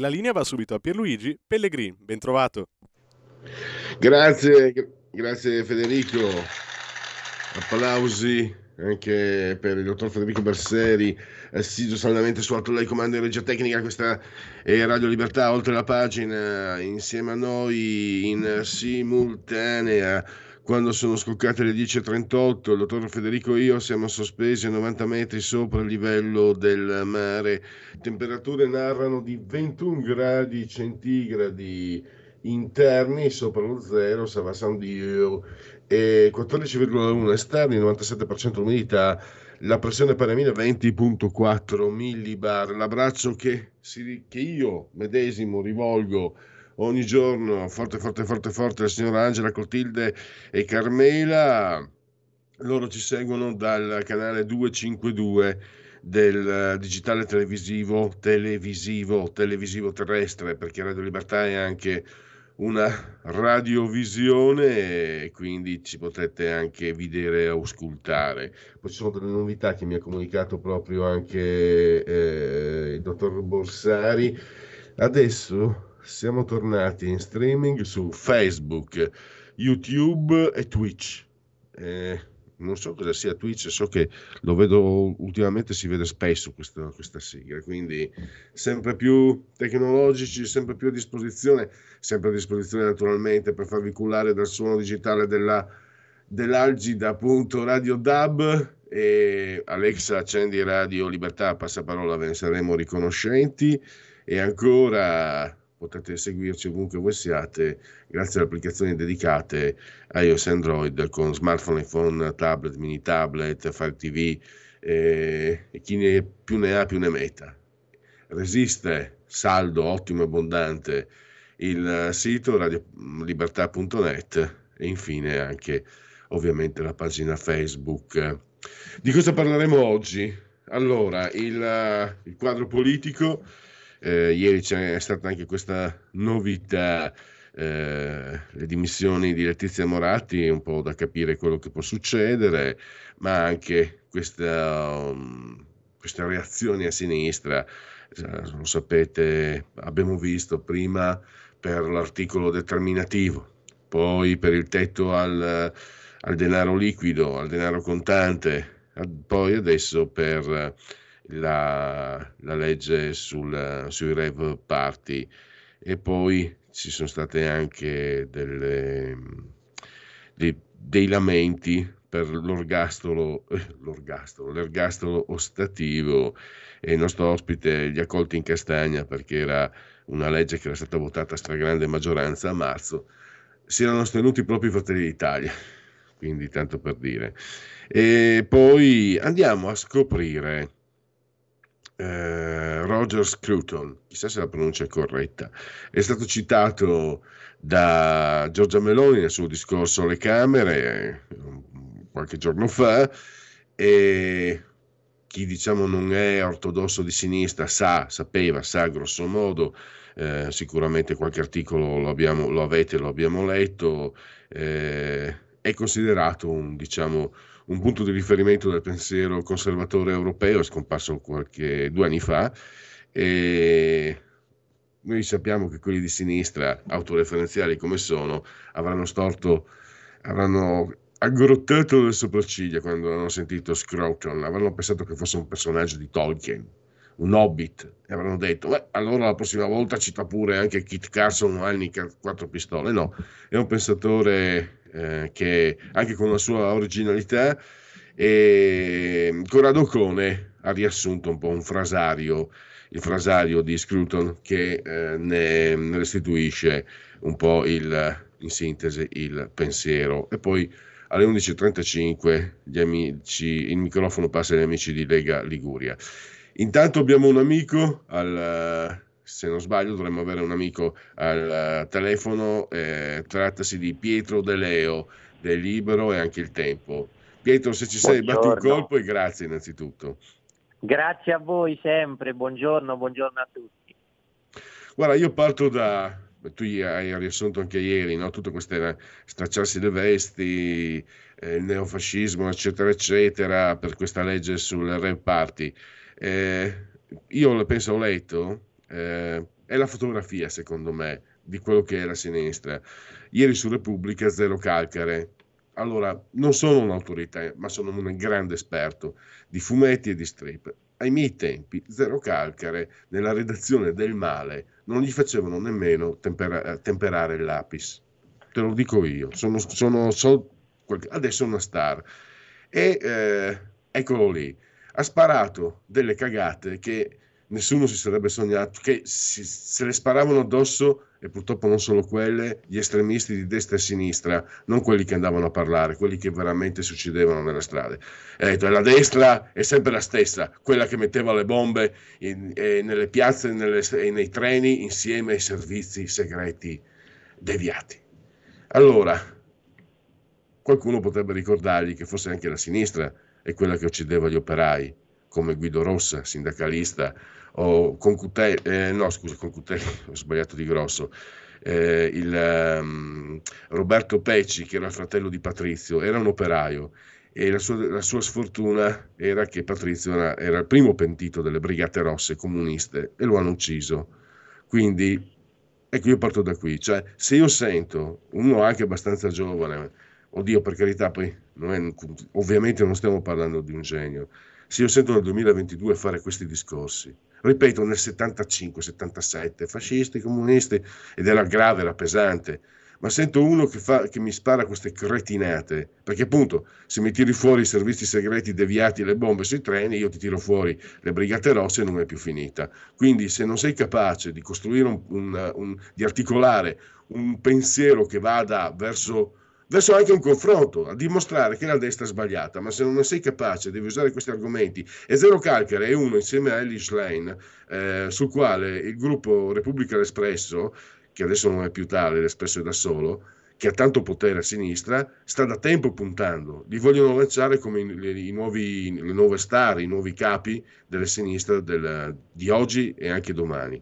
La linea va subito a Pierluigi Pellegrin, ben trovato. Grazie Federico, applausi anche per il dottor Federico Berseri, assiso saldamente su alto lei comando in regia tecnica. Questa è Radio Libertà, Oltre la pagina, insieme a noi in simultanea. Quando sono scoccate le 10.38, il dottor Federico e io siamo sospesi a 90 metri sopra il livello del mare. Temperature narrano di 21 gradi centigradi interni sopra lo zero, Sarzana e 14,1 esterni, 97% umidità. La pressione pari a 1020,4 millibar. L'abbraccio che io medesimo rivolgo ogni giorno, forte, la signora Angela Clotilde e Carmela. Loro ci seguono dal canale 252 del digitale televisivo terrestre, perché Radio Libertà è anche una radiovisione e quindi ci potete anche vedere e auscultare. Poi ci sono delle novità che mi ha comunicato proprio anche il dottor Borsari. Adesso siamo tornati in streaming su Facebook, YouTube e Twitch. Non so cosa sia Twitch, so che lo vedo ultimamente, si vede spesso questa sigla, quindi sempre più tecnologici, sempre più a disposizione naturalmente per farvi cullare dal suono digitale dell'algida appunto Radio DAB. E Alexa, accendi Radio Libertà, passaparola, ve ne saremo riconoscenti. E ancora potete seguirci ovunque voi siate grazie alle applicazioni dedicate a iOS e Android con smartphone, iPhone, tablet, mini tablet, Fire TV e chi ne più ne ha più ne metta. Resiste, saldo, ottimo e abbondante il sito RadioLibertà.net e infine anche ovviamente la pagina Facebook. Di cosa parleremo oggi? Allora, il quadro politico. Ieri c'è stata anche questa novità, le dimissioni di Letizia Moratti, un po' da capire quello che può succedere, ma anche questa reazione a sinistra. Lo sapete, abbiamo visto prima per l'articolo determinativo, poi per il tetto al denaro liquido, al denaro contante, poi adesso per la legge sui rave party, e poi ci sono state anche dei lamenti per l'ergastolo ostativo, e il nostro ospite li ha colti in castagna perché era una legge che era stata votata a stragrande maggioranza a marzo, si erano astenuti proprio i Fratelli d'Italia, quindi tanto per dire. E poi andiamo a scoprire Roger Scruton, chissà se la pronuncia è corretta, è stato citato da Giorgia Meloni nel suo discorso alle Camere qualche giorno fa, e chi diciamo non è ortodosso di sinistra sa grosso modo, sicuramente qualche articolo lo abbiamo letto, è considerato un punto di riferimento del pensiero conservatore europeo, è scomparso qualche 2 anni fa, e noi sappiamo che quelli di sinistra, autoreferenziali come sono, avranno aggrottato le sopracciglia quando hanno sentito Scruton, avranno pensato che fosse un personaggio di Tolkien, un hobbit, e avranno detto allora la prossima volta cita pure anche Kit Carson, anni 4 pistole. No, è un pensatore che anche con la sua originalità, Corrado Ocone ha riassunto un po' il frasario di Scruton che ne restituisce un po' il in sintesi il pensiero. E poi alle 11.35 il microfono passa agli amici di Lega Liguria. Intanto abbiamo un amico, se non sbaglio dovremmo avere un amico al telefono, trattasi di Pietro De Leo, del Libero e anche il Tempo. Pietro, se ci sei, batti un colpo e grazie innanzitutto. Grazie a voi sempre, buongiorno a tutti. Guarda, io parto tu hai riassunto anche ieri, no? Tutto questo stracciarsi le vesti, il neofascismo, eccetera, eccetera, per questa legge sul rave party. Io la penso, ho letto, è la fotografia, secondo me, di quello che è la sinistra. Ieri su Repubblica, Zero Calcare. Allora, non sono un'autorità, ma sono un grande esperto di fumetti e di strip. Ai miei tempi, Zero Calcare, nella redazione del Male, non gli facevano nemmeno temperare il lapis. Te lo dico io. Adesso è una star. E eccolo lì. Ha sparato delle cagate che nessuno si sarebbe sognato, che se le sparavano addosso, e purtroppo non solo quelle, gli estremisti di destra e sinistra, non quelli che andavano a parlare, quelli che veramente si uccidevano nella strada. La destra è sempre la stessa, quella che metteva le bombe nelle piazze e nei treni insieme ai servizi segreti deviati. Allora, qualcuno potrebbe ricordargli che forse anche la sinistra è quella che uccideva gli operai, come Guido Rossa, sindacalista, o Concutelli, ho sbagliato di grosso, Roberto Pecci, che era il fratello di Patrizio, era un operaio, e la sua sfortuna era che Patrizio era il primo pentito delle Brigate Rosse comuniste e lo hanno ucciso. Quindi ecco, io parto da qui, cioè se io sento uno anche abbastanza giovane, oddio, per carità, poi ovviamente non stiamo parlando di un genio, se io sento nel 2022 fare questi discorsi, ripeto, nel 75-77 fascisti, comunisti, ed era grave, era pesante, ma sento uno che mi spara queste cretinate, perché appunto se mi tiri fuori i servizi segreti deviati, le bombe sui treni, io ti tiro fuori le Brigate Rosse e non è più finita. Quindi se non sei capace di costruire di articolare un pensiero che vada verso anche un confronto, a dimostrare che la destra è sbagliata, ma se non ne sei capace devi usare questi argomenti. E Zero Calcare è uno, insieme a Elish Lane, sul quale il gruppo Repubblica L'Espresso, che adesso non è più tale, L'Espresso è da solo, che ha tanto potere a sinistra, sta da tempo puntando. Li vogliono lanciare come le nuove star, i nuovi capi delle sinistre di oggi e anche domani.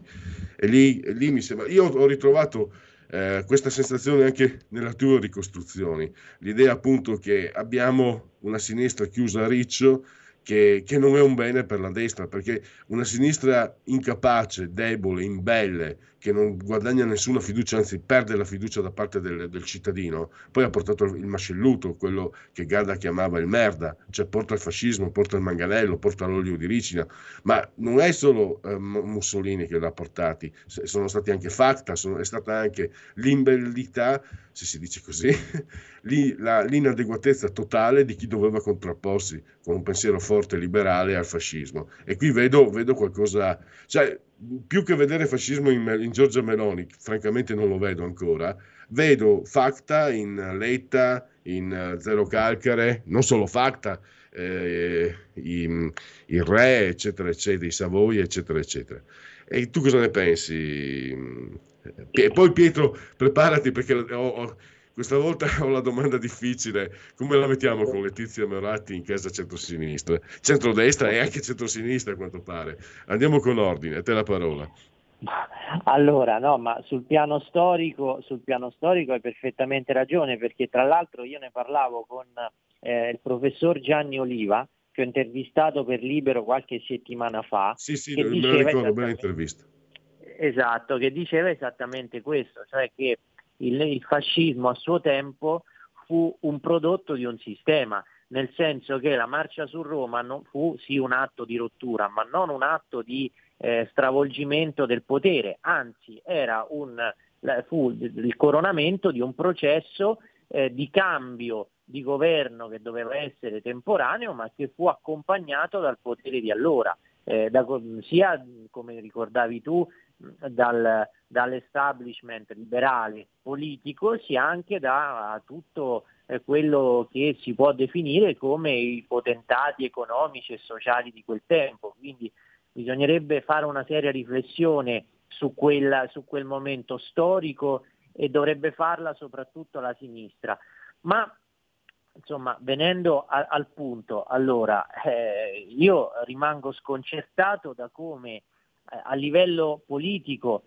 E lì mi sembra... Io ho ritrovato... questa sensazione anche nella tua ricostruzione, l'idea appunto che abbiamo una sinistra chiusa a riccio che non è un bene per la destra, perché una sinistra incapace, debole, imbelle, che non guadagna nessuna fiducia, anzi perde la fiducia da parte del cittadino, poi ha portato il macelluto, quello che Gadda chiamava il merda, cioè porta il fascismo, porta il manganello, porta l'olio di ricina, ma non è solo Mussolini che l'ha portati, sono stati anche Facta, è stata anche l'imbellità, se si dice così, l'inadeguatezza totale di chi doveva contrapporsi con un pensiero forte e liberale al fascismo. E qui vedo qualcosa, cioè, più che vedere fascismo in Giorgia Meloni, francamente non lo vedo ancora, vedo Facta in Letta, in Zero Calcare, non solo Facta, il Re, eccetera, eccetera, i Savoia, eccetera, eccetera. E tu cosa ne pensi? E poi Pietro, preparati, perché questa volta ho la domanda difficile: come la mettiamo con Letizia Moratti in casa centrosinistra, centrodestra e anche centrosinistra a quanto pare? Andiamo con ordine, a te la parola. Allora, no, ma sul piano storico hai perfettamente ragione, perché tra l'altro io ne parlavo con il professor Gianni Oliva, che ho intervistato per Libero qualche settimana fa. Sì, me lo ricordo, bella intervista. Esatto, che diceva esattamente questo, cioè che il fascismo a suo tempo fu un prodotto di un sistema, nel senso che la marcia su Roma non fu sì un atto di rottura, ma non un atto di stravolgimento del potere, anzi fu il coronamento di un processo di cambio di governo che doveva essere temporaneo, ma che fu accompagnato dal potere di allora. sia, come ricordavi tu, dall'establishment liberale politico, sia anche da tutto quello che si può definire come i potentati economici e sociali di quel tempo. Quindi bisognerebbe fare una seria riflessione su quel momento storico, e dovrebbe farla soprattutto la sinistra. Ma insomma, venendo al punto, allora io rimango sconcertato da come a livello politico,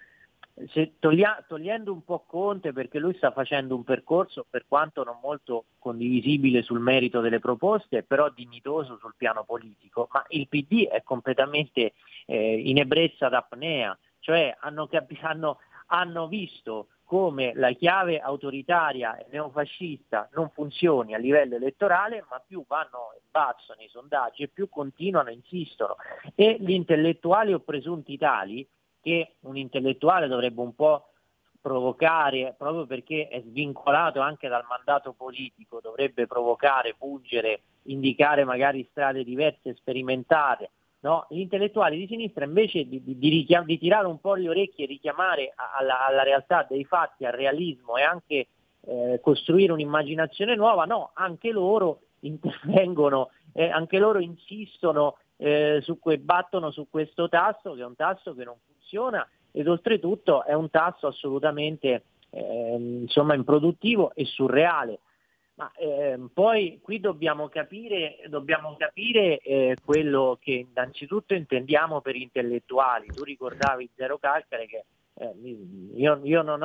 se togliendo un po' Conte, perché lui sta facendo un percorso, per quanto non molto condivisibile sul merito delle proposte, però dignitoso sul piano politico, ma il PD è completamente in ebbrezza d'apnea, cioè hanno visto come la chiave autoritaria e neofascista non funzioni a livello elettorale, ma più vanno in basso nei sondaggi e più continuano e insistono. E gli intellettuali o presunti tali, che un intellettuale dovrebbe un po' provocare, proprio perché è svincolato anche dal mandato politico, dovrebbe provocare, pungere, indicare magari strade diverse, sperimentare. No, gli intellettuali di sinistra, invece di tirare un po' le orecchie e richiamare alla realtà dei fatti, al realismo, e anche costruire un'immaginazione nuova, no, anche loro intervengono, anche loro insistono, battono su questo tasto, che è un tasto che non funziona, ed oltretutto è un tasto assolutamente improduttivo e surreale. Ma poi qui dobbiamo capire quello che innanzitutto intendiamo per intellettuali. Tu ricordavi Zero Calcare, che io non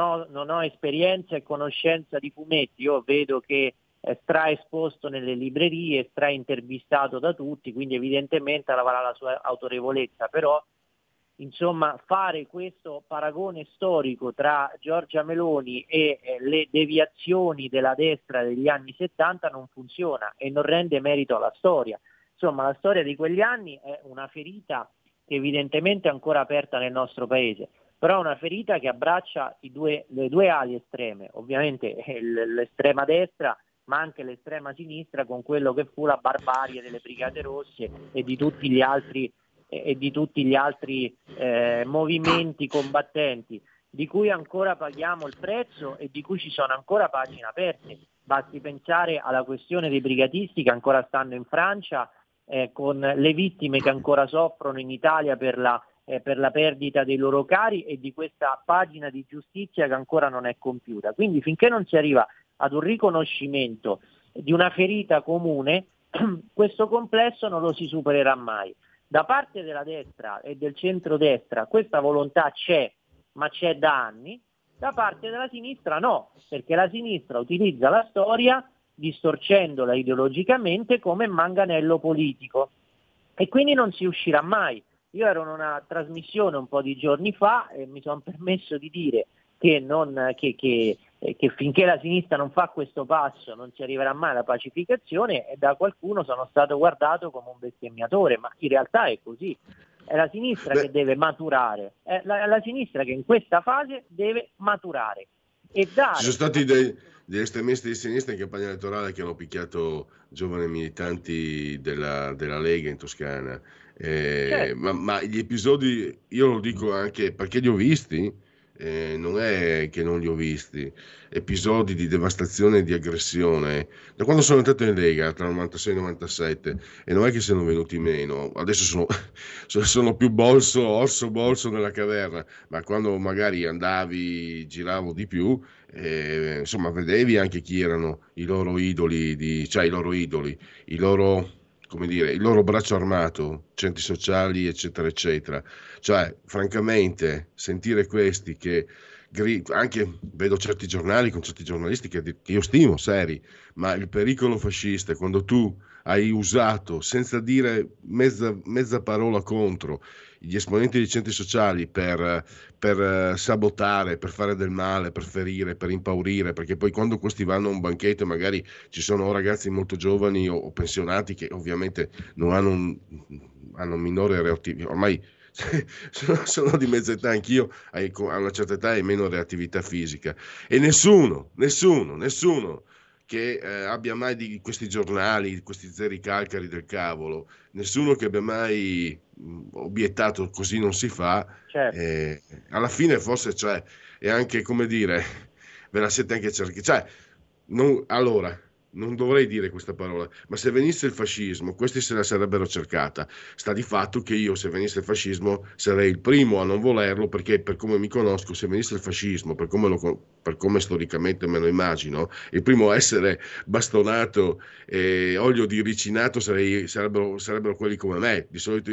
ho esperienza e conoscenza di fumetti, io vedo che è straesposto nelle librerie, straintervistato da tutti, quindi evidentemente avrà la sua autorevolezza, però insomma fare questo paragone storico tra Giorgia Meloni e le deviazioni della destra degli anni 70 non funziona e non rende merito alla storia. Insomma, la storia di quegli anni è una ferita che evidentemente è ancora aperta nel nostro paese, però è una ferita che abbraccia le due ali estreme, ovviamente l'estrema destra ma anche l'estrema sinistra, con quello che fu la barbarie delle Brigate Rosse e di tutti gli altri movimenti combattenti, di cui ancora paghiamo il prezzo e di cui ci sono ancora pagine aperte. Basti pensare alla questione dei brigatisti che ancora stanno in Francia, con le vittime che ancora soffrono in Italia per la perdita dei loro cari, e di questa pagina di giustizia che ancora non è compiuta. Quindi finché non si arriva ad un riconoscimento di una ferita comune, questo complesso non lo si supererà mai. Da parte della destra e del centrodestra questa volontà c'è, ma c'è da anni, da parte della sinistra no, perché la sinistra utilizza la storia distorcendola ideologicamente come manganello politico, e quindi non si uscirà mai. Io ero in una trasmissione un po' di giorni fa e mi sono permesso di dire che finché la sinistra non fa questo passo non si arriverà mai alla pacificazione, e da qualcuno sono stato guardato come un bestemmiatore, ma in realtà è così, è la sinistra che deve maturare, è la sinistra che in questa fase deve maturare. E dare... Ci sono stati degli estremisti di sinistra in campagna elettorale che hanno picchiato giovani militanti della Lega in Toscana, certo. ma gli episodi, io lo dico anche perché li ho visti, non è che non li ho visti, episodi di devastazione e di aggressione da quando sono entrato in Lega tra 96 e 97, e non è che siano venuti meno. Adesso sono più orso bolso nella caverna, ma quando magari giravo di più, vedevi anche chi erano i loro idoli, come dire, il loro braccio armato, centri sociali, eccetera, eccetera. Cioè, francamente, sentire questi che anche vedo certi giornali con certi giornalisti che io stimo, seri, ma il pericolo fascista, quando tu hai usato, senza dire mezza parola contro, gli esponenti dei centri sociali per sabotare, per fare del male, per ferire, per impaurire, perché poi quando questi vanno a un banchetto magari ci sono ragazzi molto giovani o pensionati che ovviamente non hanno minore reattività, ormai sono di mezza età, anch'io a una certa età e meno reattività fisica, e nessuno che abbia mai di questi giornali, di questi zeri calcari del cavolo, nessuno che abbia mai obiettato così non si fa, certo. Alla fine forse cioè, è anche come dire, ve la siete anche cercati, cioè, allora, non dovrei dire questa parola, ma se venisse il fascismo, questi se la sarebbero cercata. Sta di fatto che io, se venisse il fascismo, sarei il primo a non volerlo, perché per come mi conosco, se venisse il fascismo, per come storicamente me lo immagino, il primo a essere bastonato e olio di ricinato sarebbero quelli come me. Di solito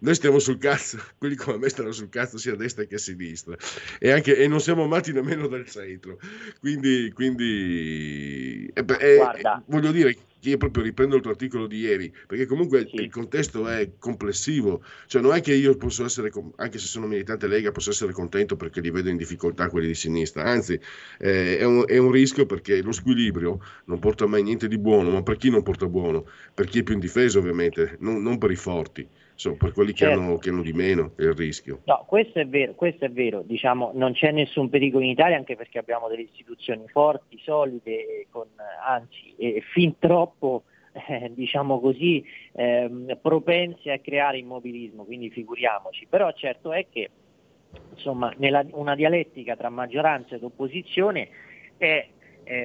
noi stiamo sul cazzo, quelli come me stanno sul cazzo sia a destra che a sinistra, e non siamo amati nemmeno dal centro. Quindi voglio dire, io proprio riprendo il tuo articolo di ieri, perché comunque sì, il contesto è complessivo, cioè non è che io posso essere, anche se sono militante Lega, posso essere contento perché li vedo in difficoltà quelli di sinistra, anzi è un rischio, perché lo squilibrio non porta mai niente di buono, ma per chi non porta buono? Per chi è più indifeso ovviamente, non per i forti, insomma, per quelli che, certo, che hanno di meno è il rischio. No, questo è vero, diciamo non c'è nessun pericolo in Italia, anche perché abbiamo delle istituzioni forti, solide, fin troppo diciamo così propense a creare immobilismo, quindi figuriamoci. Però certo è che insomma una dialettica tra maggioranza ed opposizione è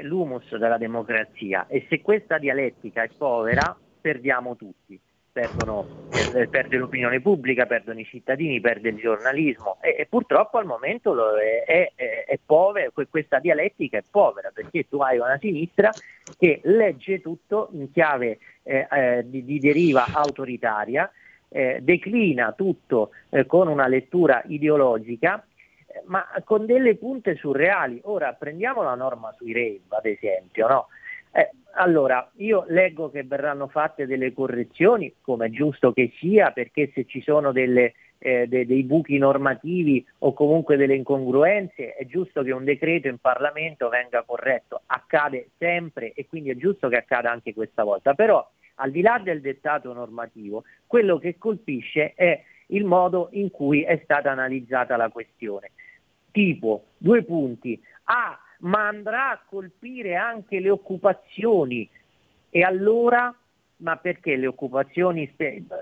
l'humus della democrazia, e se questa dialettica è povera perdiamo tutti. Perde l'opinione pubblica, perdono i cittadini, perde il giornalismo, e purtroppo al momento è povera, questa dialettica è povera, perché tu hai una sinistra che legge tutto in chiave di deriva autoritaria, declina tutto con una lettura ideologica, ma con delle punte surreali. Ora prendiamo la norma sui rave, ad esempio, no? Allora, io leggo che verranno fatte delle correzioni, come è giusto che sia, perché se ci sono dei buchi normativi o comunque delle incongruenze è giusto che un decreto in Parlamento venga corretto, accade sempre e quindi è giusto che accada anche questa volta. Però al di là del dettato normativo, quello che colpisce è il modo in cui è stata analizzata la questione. Tipo, 2 punti, ma andrà a colpire anche le occupazioni, e allora, ma perché le occupazioni?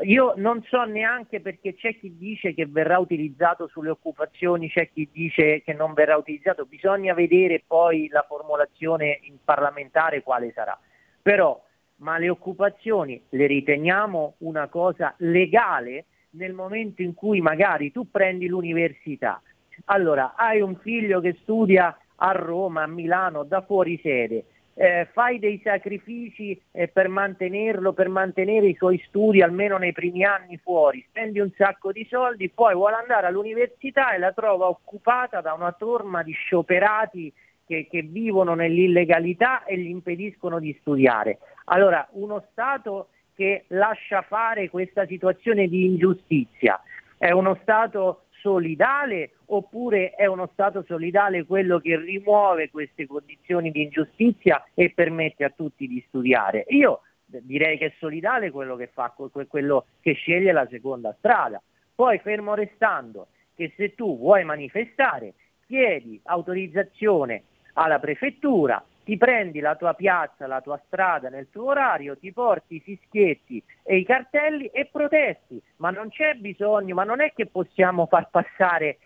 Io non so neanche, perché c'è chi dice che verrà utilizzato sulle occupazioni, c'è chi dice che non verrà utilizzato, bisogna vedere poi la formulazione in parlamentare quale sarà, però ma le occupazioni le riteniamo una cosa legale nel momento in cui magari tu prendi l'università, allora hai un figlio che studia a Roma, a Milano, da fuori sede, fai dei sacrifici per mantenere i suoi studi almeno nei primi anni fuori, spendi un sacco di soldi, poi vuole andare all'università e la trova occupata da una torma di scioperati che vivono nell'illegalità e gli impediscono di studiare. Allora, uno Stato che lascia fare questa situazione di ingiustizia è uno Stato solidale, oppure è uno Stato solidale quello che rimuove queste condizioni di ingiustizia e permette a tutti di studiare? Io direi che è solidale quello che sceglie la seconda strada. Poi fermo restando che se tu vuoi manifestare, chiedi autorizzazione alla prefettura, ti prendi la tua piazza, la tua strada nel tuo orario, ti porti i fischietti e i cartelli e protesti, ma non c'è bisogno, ma non è che possiamo far passare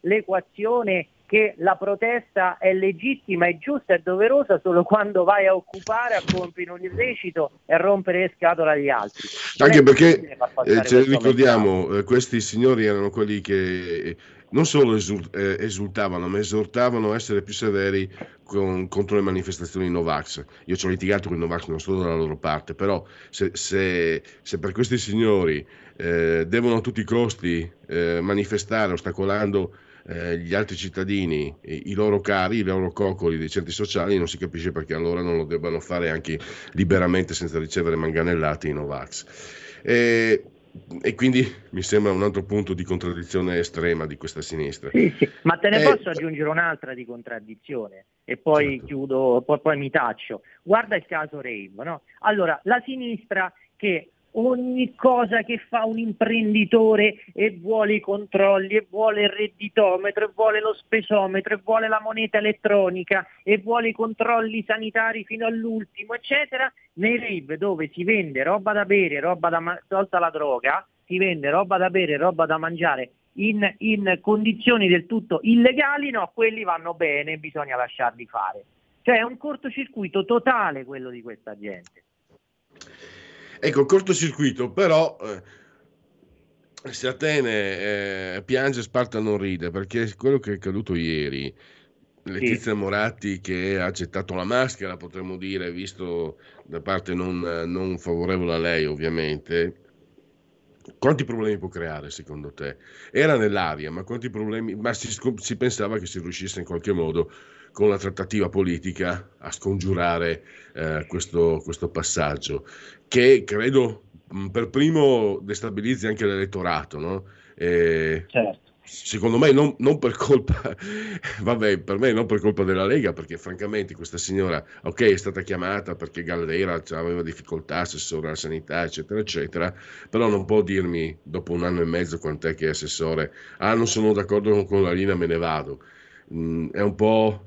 l'equazione che la protesta è legittima, è giusta, è doverosa solo quando vai a occupare, a compiere un illecito e a rompere le scatole agli altri. Anche perché, ce ricordiamo, questi signori erano quelli che non solo esultavano, ma esortavano a essere più severi contro le manifestazioni Novax. Io ci ho litigato con i Novax, non sto dalla loro parte, però se per questi signori devono a tutti i costi manifestare ostacolando gli altri cittadini, i loro cari, i loro coccoli dei centri sociali, non si capisce perché allora non lo debbano fare anche liberamente senza ricevere manganellate i Novax. E quindi mi sembra un altro punto di contraddizione estrema di questa sinistra. Sì. Ma te ne posso aggiungere un'altra di contraddizione e poi, certo, chiudo, poi mi taccio. Guarda il caso Rave, no? Allora, la sinistra che ogni cosa che fa un imprenditore, e vuole i controlli, e vuole il redditometro, e vuole lo spesometro, e vuole la moneta elettronica, e vuole i controlli sanitari fino all'ultimo, eccetera. Nei rave dove si vende roba da bere, roba da tolta la droga, si vende roba da bere, roba da mangiare in condizioni del tutto illegali, no, quelli vanno bene, bisogna lasciarli fare. Cioè è un cortocircuito totale quello di questa gente. Ecco, cortocircuito, però se Atene piange, Sparta non ride, perché quello che è accaduto ieri, Letizia Moratti che ha gettato la maschera, potremmo dire, visto da parte non favorevole a lei ovviamente, quanti problemi può creare secondo te? Era nell'aria, ma quanti problemi? Ma si pensava che si riuscisse in qualche modo con la trattativa politica a scongiurare questo passaggio, che credo per primo destabilizzi anche l'elettorato, no? Certo. Secondo me non per colpa, vabbè, per me non per colpa della Lega, perché francamente questa signora, ok, è stata chiamata perché Gallera aveva difficoltà, assessore alla sanità, eccetera, eccetera, però non può dirmi dopo un anno e mezzo quant'è che è assessore, non sono d'accordo con la linea, me ne vado. È un po'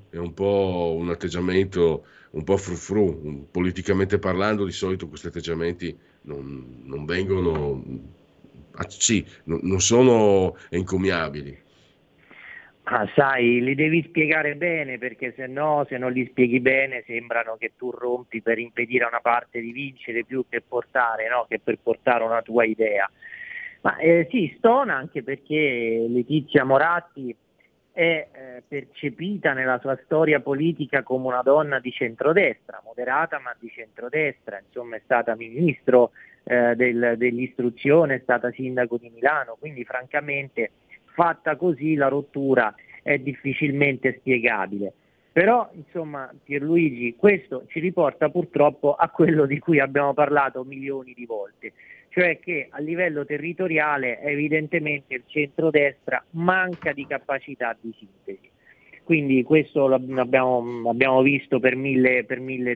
un atteggiamento un po' frufru, politicamente parlando. Di solito questi atteggiamenti non vengono, non sono encomiabili. Sai, li devi spiegare bene, perché se non li spieghi bene sembrano che tu rompi per impedire a una parte di vincere più che portare, no? Che per portare una tua idea. Ma sì, stona anche perché Letizia Moratti è percepita nella sua storia politica come una donna di centrodestra, moderata ma di centrodestra, insomma è stata ministro dell'istruzione, è stata sindaco di Milano, quindi francamente fatta così la rottura è difficilmente spiegabile. Però insomma, Pierluigi, questo ci riporta purtroppo a quello di cui abbiamo parlato milioni di volte, cioè che a livello territoriale evidentemente il centrodestra manca di capacità di sintesi. Quindi questo l'abbiamo visto per mille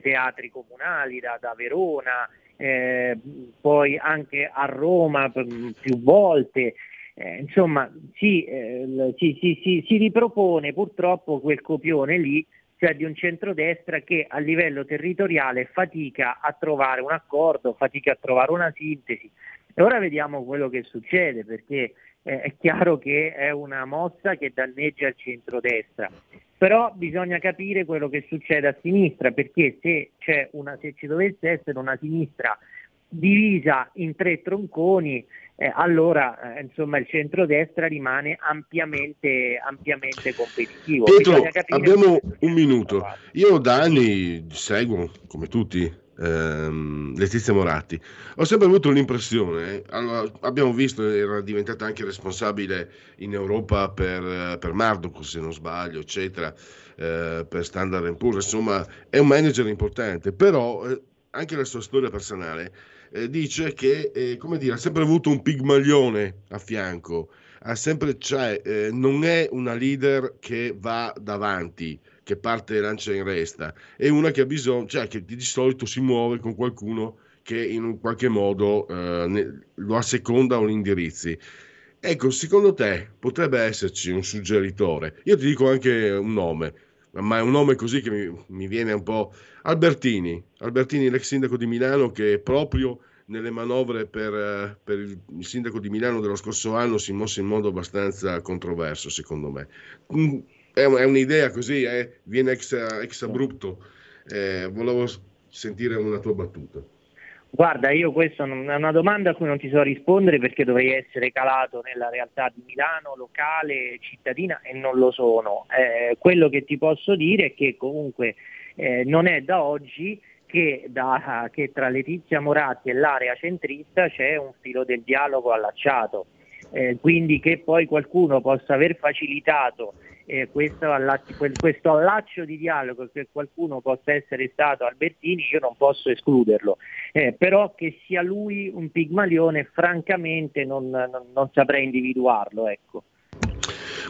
teatri comunali, da Verona, poi anche a Roma più volte. Insomma, si ripropone purtroppo quel copione lì, cioè di un centrodestra che a livello territoriale fatica a trovare un accordo, fatica a trovare una sintesi. E ora vediamo quello che succede, perché è chiaro che è una mossa che danneggia il centrodestra, però bisogna capire quello che succede a sinistra, perché se ci dovesse essere una sinistra divisa in tre tronconi, allora insomma il centrodestra rimane ampiamente competitivo. Pietro, abbiamo un minuto. Io da anni seguo, come tutti, Letizia Moratti. Ho sempre avuto l'impressione, allora, abbiamo visto, era diventata anche responsabile in Europa per Murdoch, se non sbaglio, eccetera, per Standard & Poor's, insomma è un manager importante, però anche la sua storia personale dice che ha sempre avuto un pigmalione a fianco, non è una leader che va davanti, che parte e lancia in resta, è una che ha bisogno, che di solito si muove con qualcuno che in un qualche modo lo asseconda o indirizzi. Ecco, secondo te potrebbe esserci un suggeritore? Io ti dico anche un nome, ma è un nome così che mi viene un po'. Albertini, l'ex sindaco di Milano, che proprio nelle manovre per il sindaco di Milano dello scorso anno si mosse in modo abbastanza controverso, secondo me. È un'idea così, viene ex abrupto. Volevo sentire una tua battuta. Guarda, io questa è una domanda a cui non ti so rispondere, perché dovrei essere calato nella realtà di Milano, locale, cittadina, e non lo sono. Quello che ti posso dire è che comunque non è da oggi che tra Letizia Moratti e l'area centrista c'è un filo del dialogo allacciato, quindi che poi qualcuno possa aver facilitato questo allaccio di dialogo, che qualcuno possa essere stato Albertini, io non posso escluderlo, però che sia lui un pigmalione francamente non saprei individuarlo, ecco.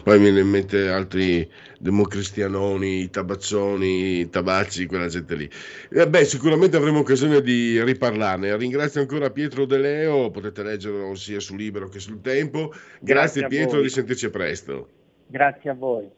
Poi mi viene in mente altri democristianoni, tabaccioni, tabacci, quella gente lì. Beh, sicuramente avremo occasione di riparlarne. Ringrazio ancora Pietro De Leo, potete leggerlo sia su Libero che sul Tempo. Grazie Pietro, risentirci presto. Grazie a voi.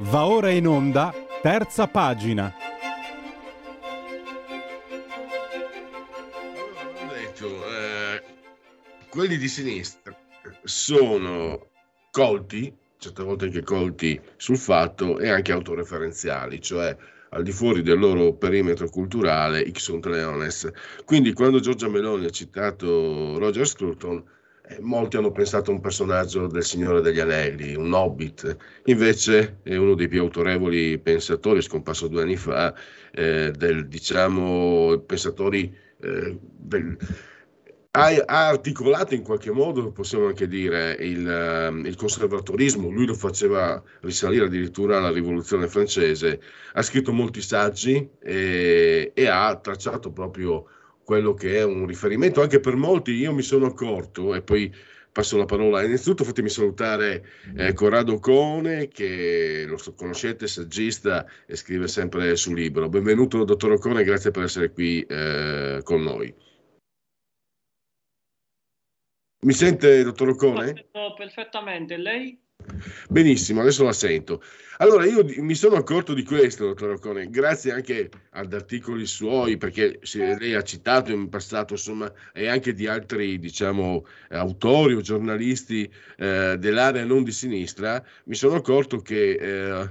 Va ora in onda, terza pagina. Allora, ho detto, quelli di sinistra sono colti, certe volte anche colti sul fatto, e anche autoreferenziali, cioè al di fuori del loro perimetro culturale Ixunt Leones. Quindi quando Giorgia Meloni ha citato Roger Scruton, molti hanno pensato a un personaggio del Signore degli Anelli, un hobbit. Invece è uno dei più autorevoli pensatori, scomparso 2 anni fa, ha articolato in qualche modo, possiamo anche dire, il conservatorismo. Lui lo faceva risalire addirittura alla Rivoluzione francese. Ha scritto molti saggi e ha tracciato proprio quello che è un riferimento anche per molti. Io mi sono accorto, e poi passo la parola, innanzitutto fatemi salutare Corrado Ocone, che lo conoscete, saggista, e scrive sempre su Libero. Benvenuto dottor Ocone, grazie per essere qui con noi. Mi sente, dottor Ocone? Perfettamente, lei? Benissimo, adesso la sento. Allora, io mi sono accorto di questo, dottor Ocone, grazie anche ad articoli suoi, perché lei ha citato in passato, insomma, e anche di altri, diciamo, autori o giornalisti dell'area non di sinistra. Mi sono accorto che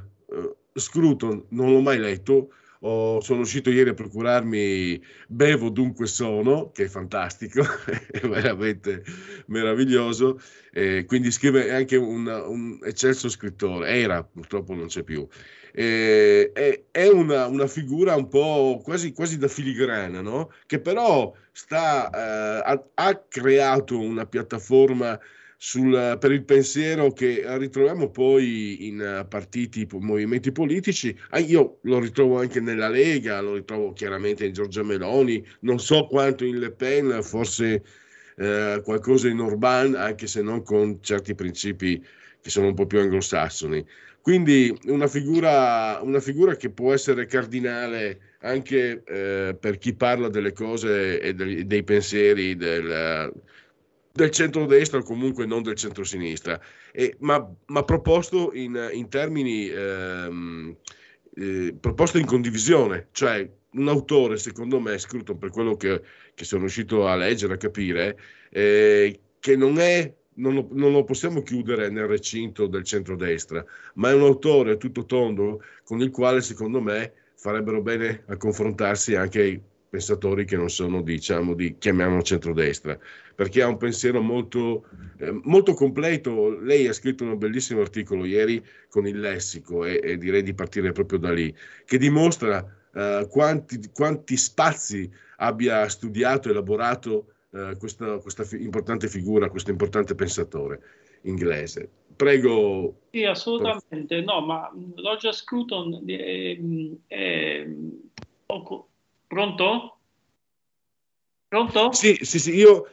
Scruton non l'ho mai letto. Sono uscito ieri a procurarmi Bevo dunque sono, che è fantastico, è veramente meraviglioso, quindi scrive anche un eccelso scrittore, era, purtroppo non c'è più, è una figura un po' quasi da filigrana, no? Che però ha creato una piattaforma per il pensiero che ritroviamo poi in partiti, movimenti politici. Io lo ritrovo anche nella Lega, lo ritrovo chiaramente in Giorgia Meloni, non so quanto in Le Pen, forse qualcosa in Orbán, anche se non con certi principi che sono un po' più anglosassoni. Quindi una figura che può essere cardinale anche per chi parla delle cose e dei pensieri del centrodestra o comunque non del centrosinistra, ma proposto in termini proposto in condivisione, cioè un autore, secondo me, Scruton, per quello che sono riuscito a leggere, a capire, che non lo possiamo chiudere nel recinto del centrodestra, ma è un autore tutto tondo con il quale, secondo me, farebbero bene a confrontarsi anche i pensatori che non sono, diciamo, chiamiamolo centrodestra, perché ha un pensiero molto, molto completo. Lei ha scritto un bellissimo articolo ieri con il lessico e direi di partire proprio da lì, che dimostra quanti spazi abbia studiato, elaborato questa importante figura, questo importante pensatore inglese. Prego. Sì, assolutamente. No, ma Roger Scruton Pronto? Pronto? Sì, io,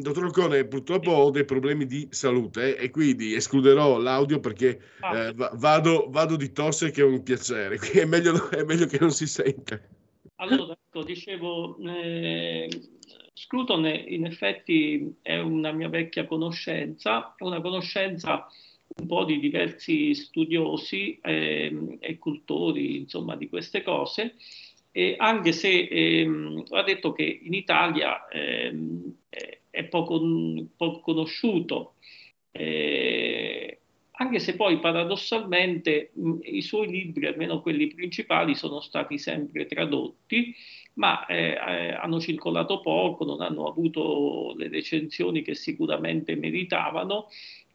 dottor Ocone, purtroppo ho dei problemi di salute e quindi escluderò l'audio perché vado di tosse, che è un piacere, quindi è meglio che non si senta. Allora, ecco, dicevo, Scruton in effetti è una mia vecchia conoscenza, un po' di diversi studiosi e cultori, insomma, di queste cose. Anche se ha detto che in Italia è poco conosciuto, anche se poi paradossalmente i suoi libri, almeno quelli principali, sono stati sempre tradotti, ma hanno circolato poco, non hanno avuto le recensioni che sicuramente meritavano,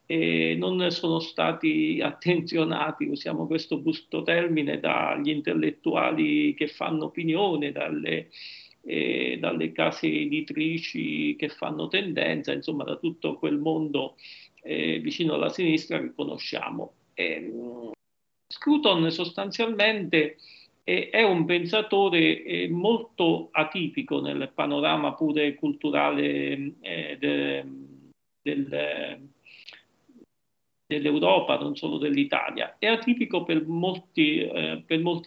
non sono stati attenzionati, usiamo questo busto termine, dagli intellettuali che fanno opinione, dalle case editrici che fanno tendenza, insomma da tutto quel mondo vicino alla sinistra che conosciamo. Scruton sostanzialmente è un pensatore molto atipico nel panorama pure culturale dell'Europa, non solo dell'Italia. È atipico per molti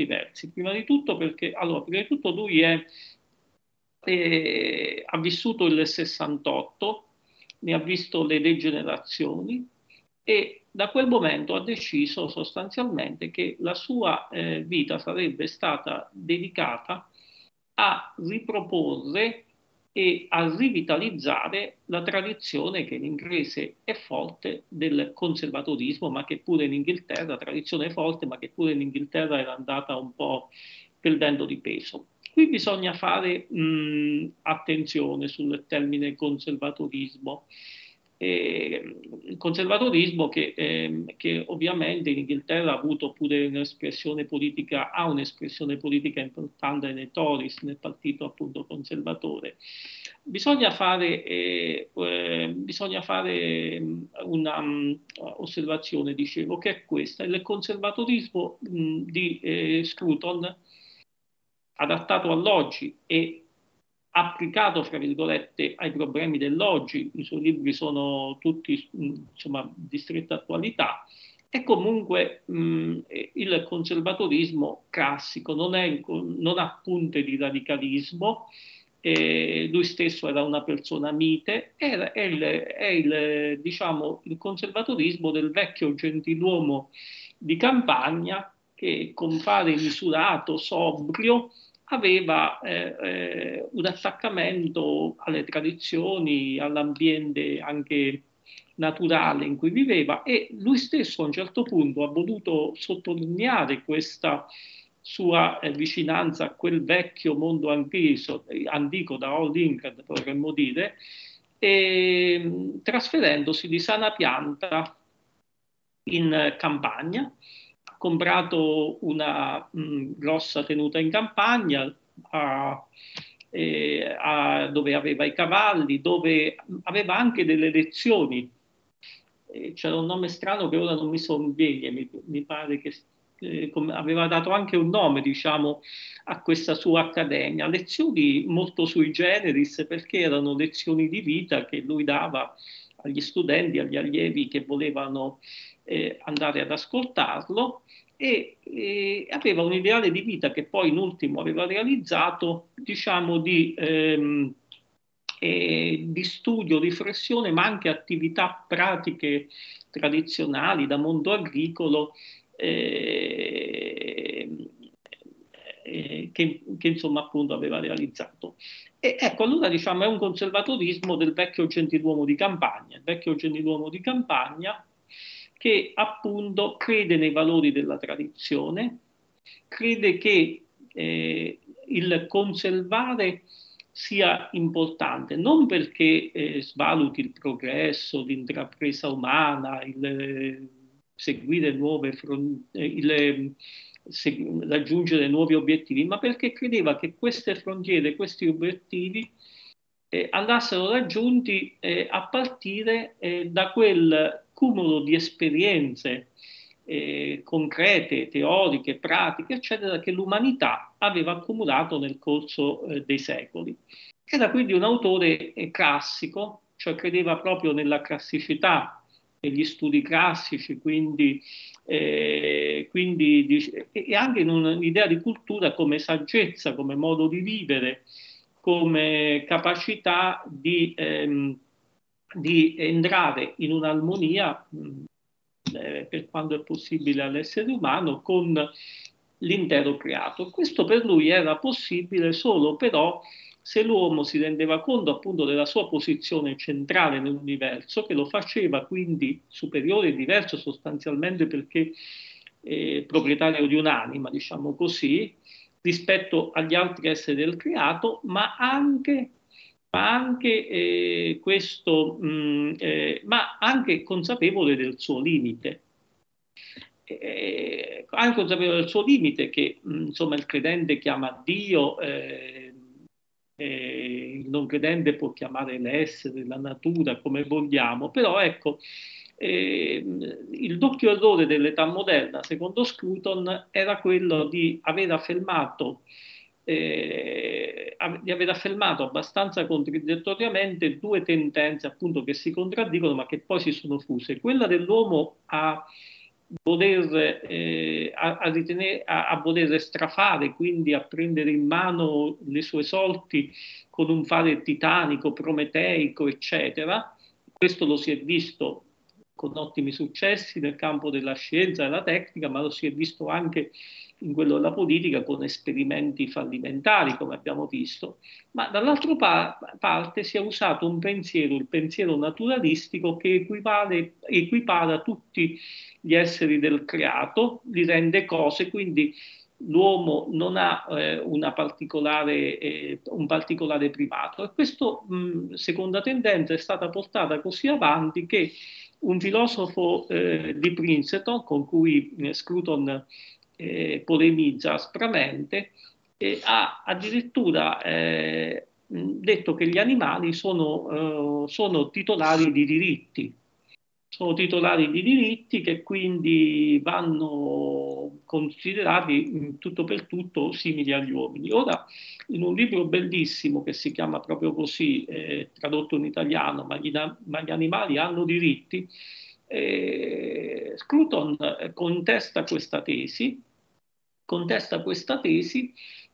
versi. Prima di tutto perché, lui ha vissuto il 68, ne ha visto le degenerazioni e da quel momento ha deciso sostanzialmente che la sua vita sarebbe stata dedicata a riproporre e a rivitalizzare la tradizione che in inglese è forte del conservatorismo, ma che pure in Inghilterra, tradizione forte, ma che pure in Inghilterra era andata un po' perdendo di peso. Qui bisogna fare attenzione sul termine conservatorismo. Conservatorismo che ovviamente in Inghilterra ha avuto pure un'espressione politica, ha un'espressione politica importante nei Tories, nel partito appunto conservatore. Bisogna fare una osservazione, dicevo, che è questa: il conservatorismo di Scruton, adattato all'oggi e applicato, fra virgolette, ai problemi dell'oggi, i suoi libri sono tutti, insomma, di stretta attualità, e comunque il conservatorismo classico non ha punte di radicalismo, lui stesso era una persona mite, è il conservatorismo del vecchio gentiluomo di campagna che compare misurato, sobrio, aveva un attaccamento alle tradizioni, all'ambiente anche naturale in cui viveva, e lui stesso a un certo punto ha voluto sottolineare questa sua vicinanza a quel vecchio mondo antico, da Old England potremmo dire, trasferendosi di sana pianta in campagna. Comprato una grossa tenuta in campagna dove aveva i cavalli, dove aveva anche delle lezioni. C'era un nome strano che ora non mi sovviene, mi pare che aveva dato anche un nome, diciamo, a questa sua accademia. Lezioni molto sui generis, perché erano lezioni di vita che lui dava agli studenti, agli allievi che volevano andare ad ascoltarlo, e aveva un ideale di vita che poi in ultimo aveva realizzato, diciamo, di studio, riflessione, ma anche attività pratiche tradizionali da mondo agricolo che insomma appunto aveva realizzato. E ecco, allora, diciamo, è un conservatorismo del vecchio gentiluomo di campagna, il vecchio gentiluomo di campagna che appunto crede nei valori della tradizione, crede che il conservare sia importante, non perché svaluti il progresso, l'intrapresa umana, raggiungere nuovi obiettivi, ma perché credeva che queste frontiere, questi obiettivi andassero raggiunti a partire da quel cumulo di esperienze concrete, teoriche, pratiche, eccetera, che l'umanità aveva accumulato nel corso dei secoli. Era quindi un autore classico, cioè credeva proprio nella classicità, negli studi classici, e anche in un'idea di cultura come saggezza, come modo di vivere, come capacità di entrare in un'armonia, per quanto è possibile all'essere umano, con l'intero creato. Questo per lui era possibile solo però se l'uomo si rendeva conto appunto della sua posizione centrale nell'universo, che lo faceva quindi superiore e diverso sostanzialmente perché proprietario di un'anima, diciamo così, rispetto agli altri esseri del creato, ma anche consapevole del suo limite, che insomma il credente chiama Dio, il non credente può chiamare l'essere, la natura, come vogliamo, però ecco, il doppio errore dell'età moderna, secondo Scruton, era quello di aver affermato abbastanza contraddittoriamente due tendenze appunto che si contraddicono ma che poi si sono fuse: quella dell'uomo a voler strafare, quindi a prendere in mano le sue sorti con un fare titanico, prometeico, eccetera. Questo lo si è visto con ottimi successi nel campo della scienza e della tecnica, ma lo si è visto anche in quello della politica con esperimenti fallimentari, come abbiamo visto, ma dall'altra parte si è usato un pensiero, il pensiero naturalistico, che equipara tutti gli esseri del creato, li rende cose, quindi l'uomo non ha un particolare primato, e questa seconda tendenza è stata portata così avanti che un filosofo di Princeton, con cui Scruton polemizza aspramente, ha addirittura detto che gli animali sono titolari di diritti. Sono titolari di diritti che quindi vanno considerati tutto per tutto simili agli uomini. Ora, in un libro bellissimo che si chiama proprio così, tradotto in italiano, ma gli animali hanno diritti, Scruton contesta questa tesi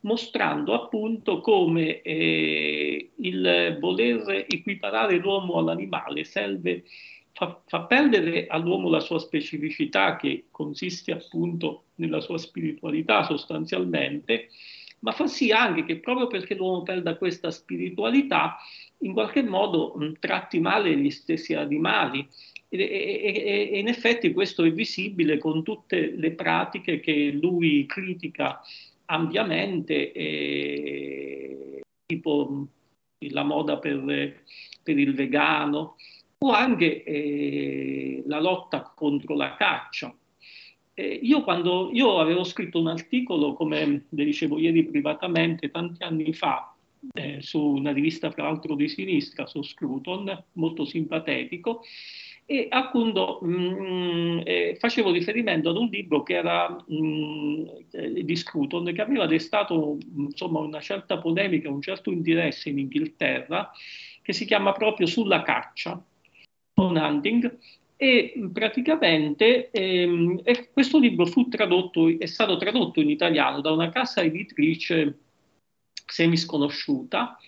mostrando appunto come il voler equiparare l'uomo all'animale fa perdere all'uomo la sua specificità, che consiste appunto nella sua spiritualità sostanzialmente, ma fa sì anche che, proprio perché l'uomo perda questa spiritualità, in qualche modo tratti male gli stessi animali. E in effetti questo è visibile con tutte le pratiche che lui critica ampiamente, tipo la moda per il vegano, o anche la lotta contro la caccia. Io avevo scritto un articolo, come le dicevo ieri privatamente, tanti anni fa, su una rivista tra l'altro di sinistra, su Scruton, molto simpatico, e appunto facevo riferimento ad un libro che era di Scruton, che aveva destato insomma una certa polemica, un certo interesse in Inghilterra, che si chiama proprio Sulla caccia, On Hunting, e praticamente questo libro è stato tradotto in italiano da una casa editrice semisconosciuta,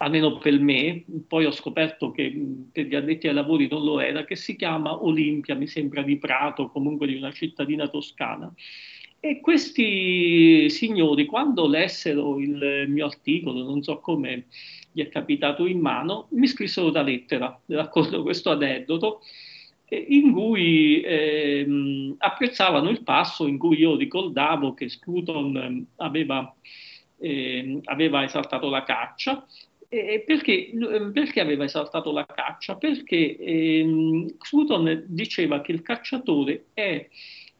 almeno per me, poi ho scoperto che per gli addetti ai lavori non lo era, che si chiama Olimpia, mi sembra di Prato, comunque di una cittadina toscana. E questi signori, quando lessero il mio articolo, non so come gli è capitato in mano, mi scrissero da lettera, vi racconto questo aneddoto, in cui apprezzavano il passo in cui io ricordavo che Scruton aveva esaltato la caccia. Perché aveva esaltato la caccia? Perché Scruton diceva che il cacciatore è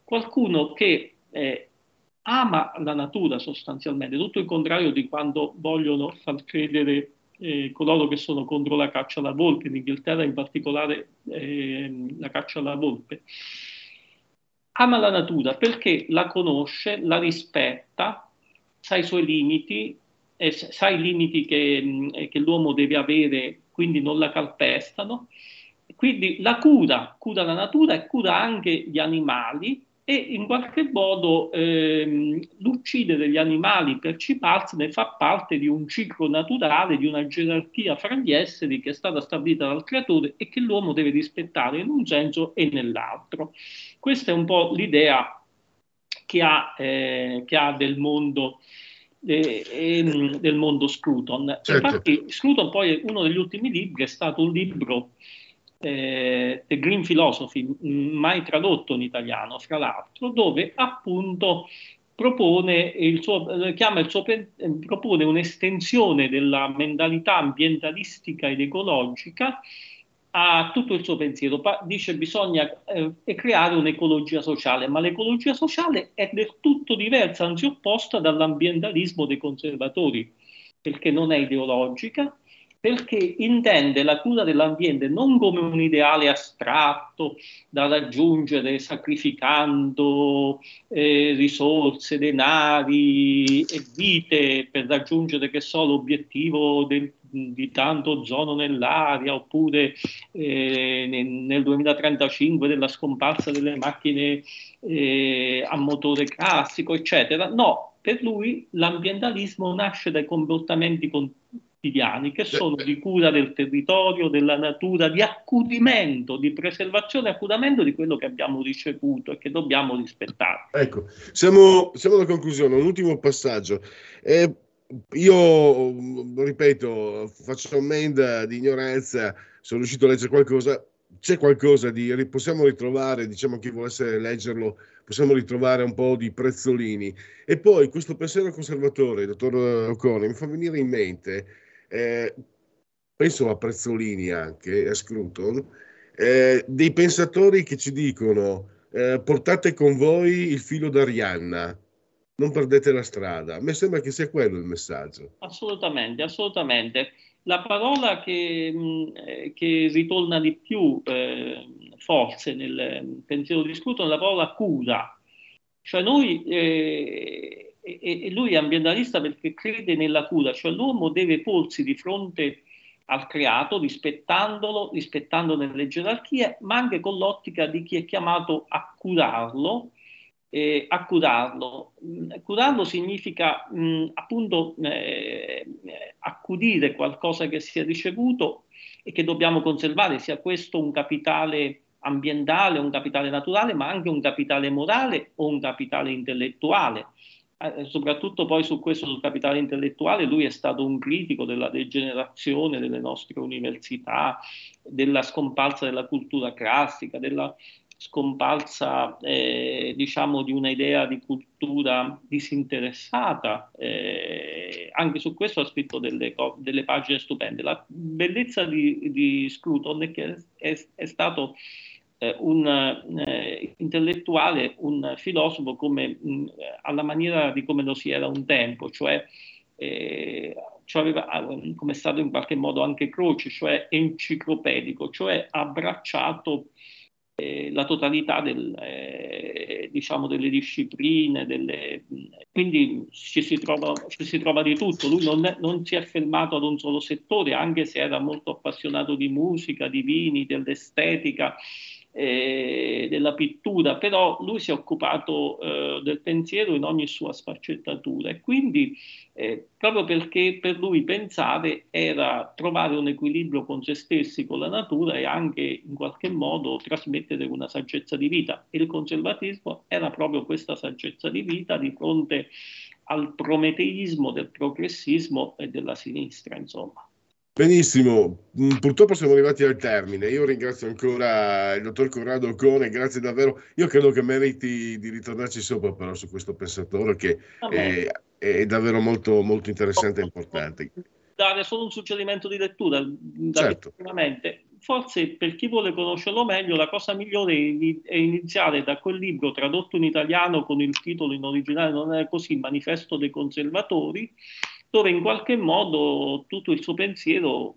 qualcuno che ama la natura sostanzialmente, tutto il contrario di quanto vogliono far credere coloro che sono contro la caccia alla volpe, in Inghilterra in particolare la caccia alla volpe. Ama la natura perché la conosce, la rispetta, sa i suoi limiti, sa i limiti che l'uomo deve avere, quindi non la calpestano, quindi la cura la natura e cura anche gli animali, e in qualche modo l'uccidere gli animali per cibarsene fa parte di un ciclo naturale, di una gerarchia fra gli esseri che è stata stabilita dal creatore e che l'uomo deve rispettare in un senso e nell'altro. Questa è un po' l'idea che ha del mondo Scruton. Certo. Infatti Scruton poi, uno degli ultimi libri, è stato un libro, The Green Philosophy, mai tradotto in italiano fra l'altro, dove appunto propone un'estensione della mentalità ambientalistica ed ecologica a tutto il suo pensiero. Dice bisogna creare un'ecologia sociale, ma l'ecologia sociale è del tutto diversa, anzi opposta dall'ambientalismo dei conservatori, perché non è ideologica, perché intende la cura dell'ambiente non come un ideale astratto da raggiungere sacrificando risorse, denari e vite per raggiungere, che so, l'obiettivo di tanto ozono nell'aria, oppure nel 2035 della scomparsa delle macchine a motore classico, eccetera. No, per lui l'ambientalismo nasce dai comportamenti quotidiani che sono di cura del territorio, della natura, di accudimento, di preservazione e accudamento di quello che abbiamo ricevuto e che dobbiamo rispettare. Ecco, siamo alla conclusione, un ultimo passaggio. Io, ripeto, faccio ammenda di ignoranza, sono riuscito a leggere qualcosa, c'è qualcosa di, possiamo ritrovare, diciamo, chi volesse leggerlo, possiamo ritrovare un po' di prezzolini. E poi questo pensiero conservatore, dottor Ocone, mi fa venire in mente, penso a Prezzolini anche, a Scruton, dei pensatori che ci dicono portate con voi il filo d'Arianna, non perdete la strada. A me sembra che sia quello il messaggio. Assolutamente, assolutamente. La parola che ritorna di più forse nel pensiero di Scruton è la parola cura. Cioè noi, lui è ambientalista perché crede nella cura, cioè l'uomo deve porsi di fronte al creato rispettandolo, rispettandone le gerarchie, ma anche con l'ottica di chi è chiamato a curarlo. Curarlo significa appunto accudire qualcosa che si è ricevuto e che dobbiamo conservare, sia questo un capitale ambientale, un capitale naturale, ma anche un capitale morale o un capitale intellettuale. Soprattutto poi su questo, sul capitale intellettuale, lui è stato un critico della degenerazione delle nostre università, della scomparsa della cultura classica, della scomparsa diciamo di un'idea di cultura disinteressata. Anche su questo ha scritto delle pagine stupende. La bellezza di Scruton è che è stato un intellettuale, un filosofo come alla maniera di come lo si era un tempo, cioè aveva, come è stato in qualche modo anche Croce, cioè enciclopedico, cioè abbracciato la totalità diciamo delle discipline, quindi ci si trova di tutto. Lui non si è fermato ad un solo settore, anche se era molto appassionato di musica, di vini, dell'estetica, della pittura, però lui si è occupato del pensiero in ogni sua sfaccettatura, e quindi proprio perché per lui pensare era trovare un equilibrio con se stessi, con la natura, e anche in qualche modo trasmettere una saggezza di vita, e il conservatismo era proprio questa saggezza di vita di fronte al prometeismo del progressismo e della sinistra, insomma. Benissimo, purtroppo siamo arrivati al termine. Io ringrazio ancora il dottor Corrado Ocone, grazie davvero. Io credo che meriti di ritornarci sopra, però, su questo pensatore che è davvero molto, molto interessante e importante. Dare solo un suggerimento di lettura, certo. Forse per chi vuole conoscerlo meglio, la cosa migliore è iniziare da quel libro tradotto in italiano con il titolo in originale non è così, Manifesto dei Conservatori, dove in qualche modo tutto il suo pensiero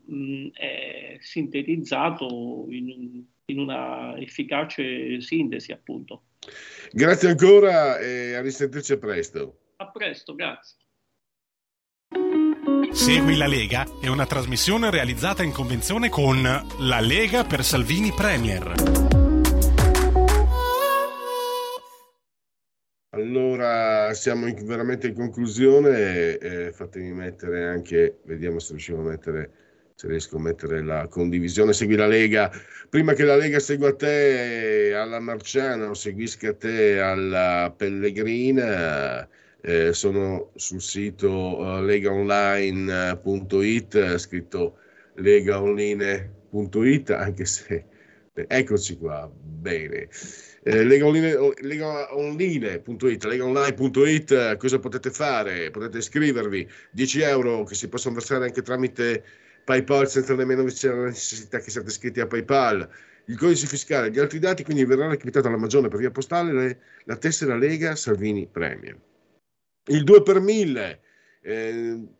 è sintetizzato in una efficace sintesi, appunto. Grazie ancora e a risentirci presto. A presto, grazie. Segui la Lega è una trasmissione realizzata in convenzione con La Lega per Salvini Premier. Allora, siamo veramente in conclusione, fatemi mettere anche, vediamo se riusciamo a mettere, se riesco a mettere la condivisione, segui la Lega, prima che la Lega segua te alla Marciana o seguisca te alla Pellegrina, sono sul sito legaonline.it, scritto legaonline.it, anche se, eccoci qua, bene. Legaonline.it, legaonline.it, cosa potete fare? Potete iscrivervi, €10 che si possono versare anche tramite PayPal senza nemmeno c'è la necessità che siate iscritti a PayPal. Il codice fiscale e gli altri dati, quindi verrà recapitata alla Magione per via postale la tessera Lega Salvini Premier. Il 2 per 1000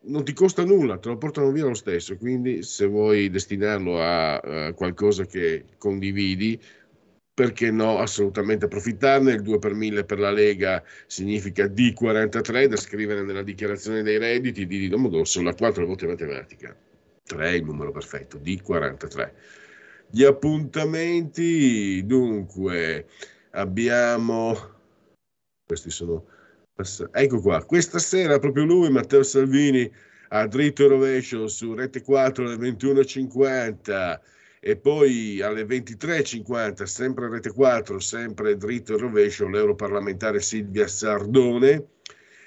non ti costa nulla, te lo portano via lo stesso, quindi se vuoi destinarlo a qualcosa che condividi, perché no, assolutamente approfittarne. Il 2 per 1000 per la Lega significa D43, da scrivere nella dichiarazione dei redditi, D di Domodossola, la 4 volte matematica, 3 il numero perfetto, D43. Gli appuntamenti, dunque, abbiamo, questi sono, ecco qua, questa sera proprio lui, Matteo Salvini, a dritto e rovescio su Rete 4 alle 21.50 e poi alle 23.50 sempre Rete 4, sempre dritto e rovescio, l'europarlamentare Silvia Sardone.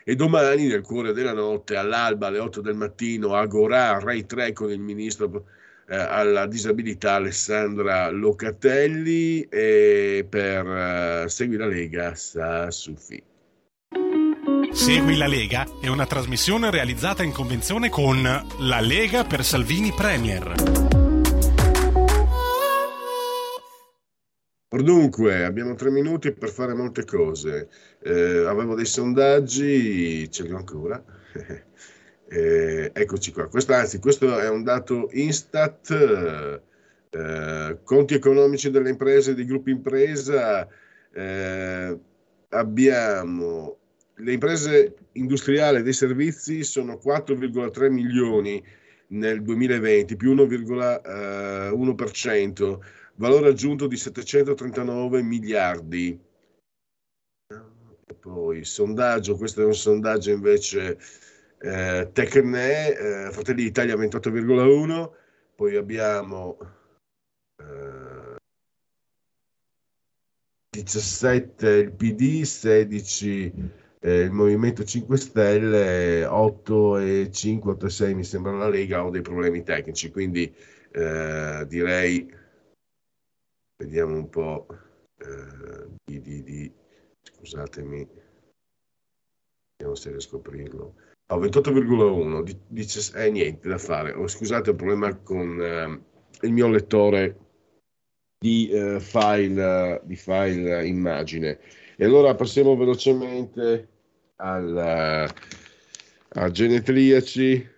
E domani nel cuore della notte, all'alba alle 8 del mattino, Agorà, Rai 3 con il ministro alla disabilità Alessandra Locatelli, e per Segui la Lega sa Sufi. Segui la Lega è una trasmissione realizzata in convenzione con La Lega per Salvini Premier. Dunque, abbiamo 3 minuti per fare molte cose. Avevo dei sondaggi, ce li ho ancora. Eccoci qua. Questo è un dato Instat. Conti economici delle imprese, di gruppi impresa. Abbiamo le imprese industriali e dei servizi sono 4,3 milioni nel 2020, più 1,1%. Valore aggiunto di 739 miliardi. E poi sondaggio, questo è un sondaggio invece Tecne, Fratelli d'Italia 28,1, poi abbiamo 17 il PD, 16 il Movimento 5 Stelle, 8,5, 8,6 mi sembra la Lega. Ho dei problemi tecnici, quindi direi... Vediamo un po' scusatemi, vediamo se riesco a scoprirlo. 28,1 dice niente da fare. Scusate, ho un problema con il mio lettore di file immagine. E allora passiamo velocemente a genetriaci,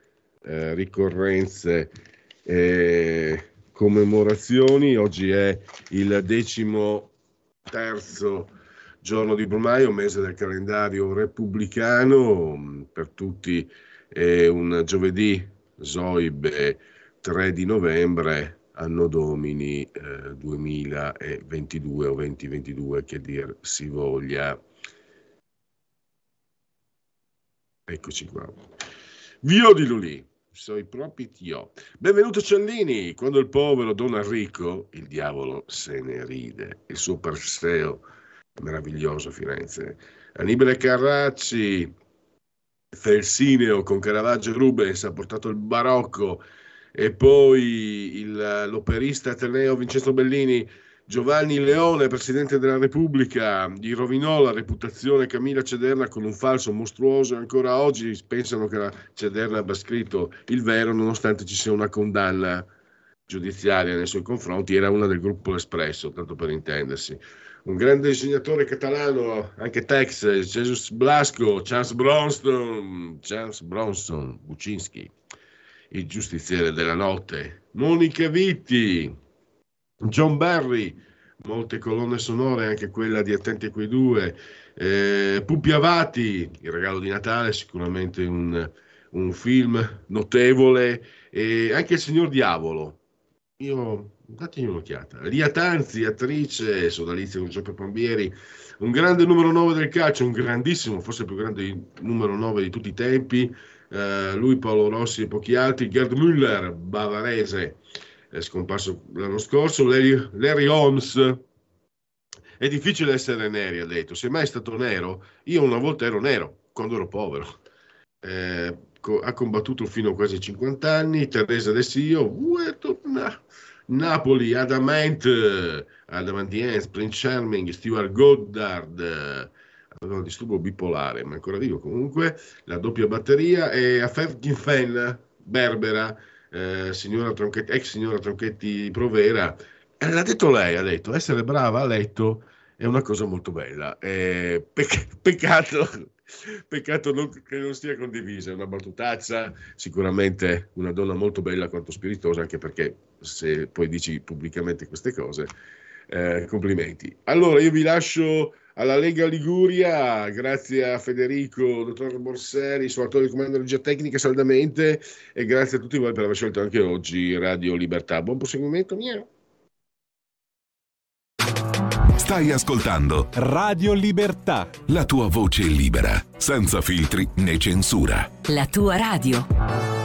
ricorrenze e commemorazioni. Oggi è il 13° giorno di Brumaio, mese del calendario repubblicano, per tutti è un giovedì, Zoibe 3 di novembre, anno domini 2022 o 2022 che dir si voglia. Eccoci qua. Vio di Lulì. Sono i propri tio. Benvenuto Cellini, quando il povero Don Enrico, il diavolo se ne ride, il suo Perseo meraviglioso a Firenze. Annibale Carracci, Felsineo con Caravaggio e Rubens ha portato il barocco, e poi l'operista ateneo Vincenzo Bellini. Giovanni Leone, Presidente della Repubblica, gli rovinò la reputazione Camilla Cederna con un falso mostruoso. Ancora oggi pensano che la Cederna abbia scritto il vero, nonostante ci sia una condanna giudiziaria nei suoi confronti. Era una del gruppo L'Espresso, tanto per intendersi. Un grande disegnatore catalano, anche Tex, Jesus Blasco, Charles Bronson, Bucinski, il giustiziere della notte. Monica Vitti, John Barry, molte colonne sonore, anche quella di Attenti a quei due, Pupi Avati, Il regalo di Natale, sicuramente un film notevole, e anche Il signor Diavolo. Dategli un'occhiata. Lia Tanzi, attrice, sodalizia con Giorgio Pambieri, un grande numero 9 del calcio, un grandissimo, forse il più grande numero 9 di tutti i tempi, lui, Paolo Rossi e pochi altri, Gerd Müller, bavarese, è scomparso l'anno scorso, Larry Holmes. È difficile essere neri, ha detto. Sei mai stato nero? Io una volta ero nero, quando ero povero. Ha combattuto fino a quasi 50 anni. Teresa De Sio, Napoli, Adam Ant, Prince Charming, Stewart Goddard, aveva un disturbo bipolare, ma ancora vivo comunque, la doppia batteria, e Afer Kinfen, Berbera, ex signora Tronchetti Provera, l'ha detto lei, ha detto essere brava a letto è una cosa molto bella, peccato che non sia condivisa, è una battutaccia, sicuramente una donna molto bella quanto spiritosa, anche perché se poi dici pubblicamente queste cose, complimenti. Allora io vi lascio alla Lega Liguria, grazie a Federico, dottor Borseri, sull'attore di comando regia tecnica saldamente, e grazie a tutti voi per aver scelto anche oggi Radio Libertà. Buon proseguimento mio. Stai ascoltando Radio Libertà, la tua voce libera, senza filtri né censura. La tua radio.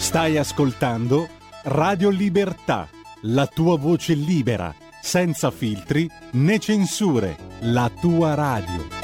Stai ascoltando Radio Libertà, la tua voce libera, senza filtri né censure, la tua radio.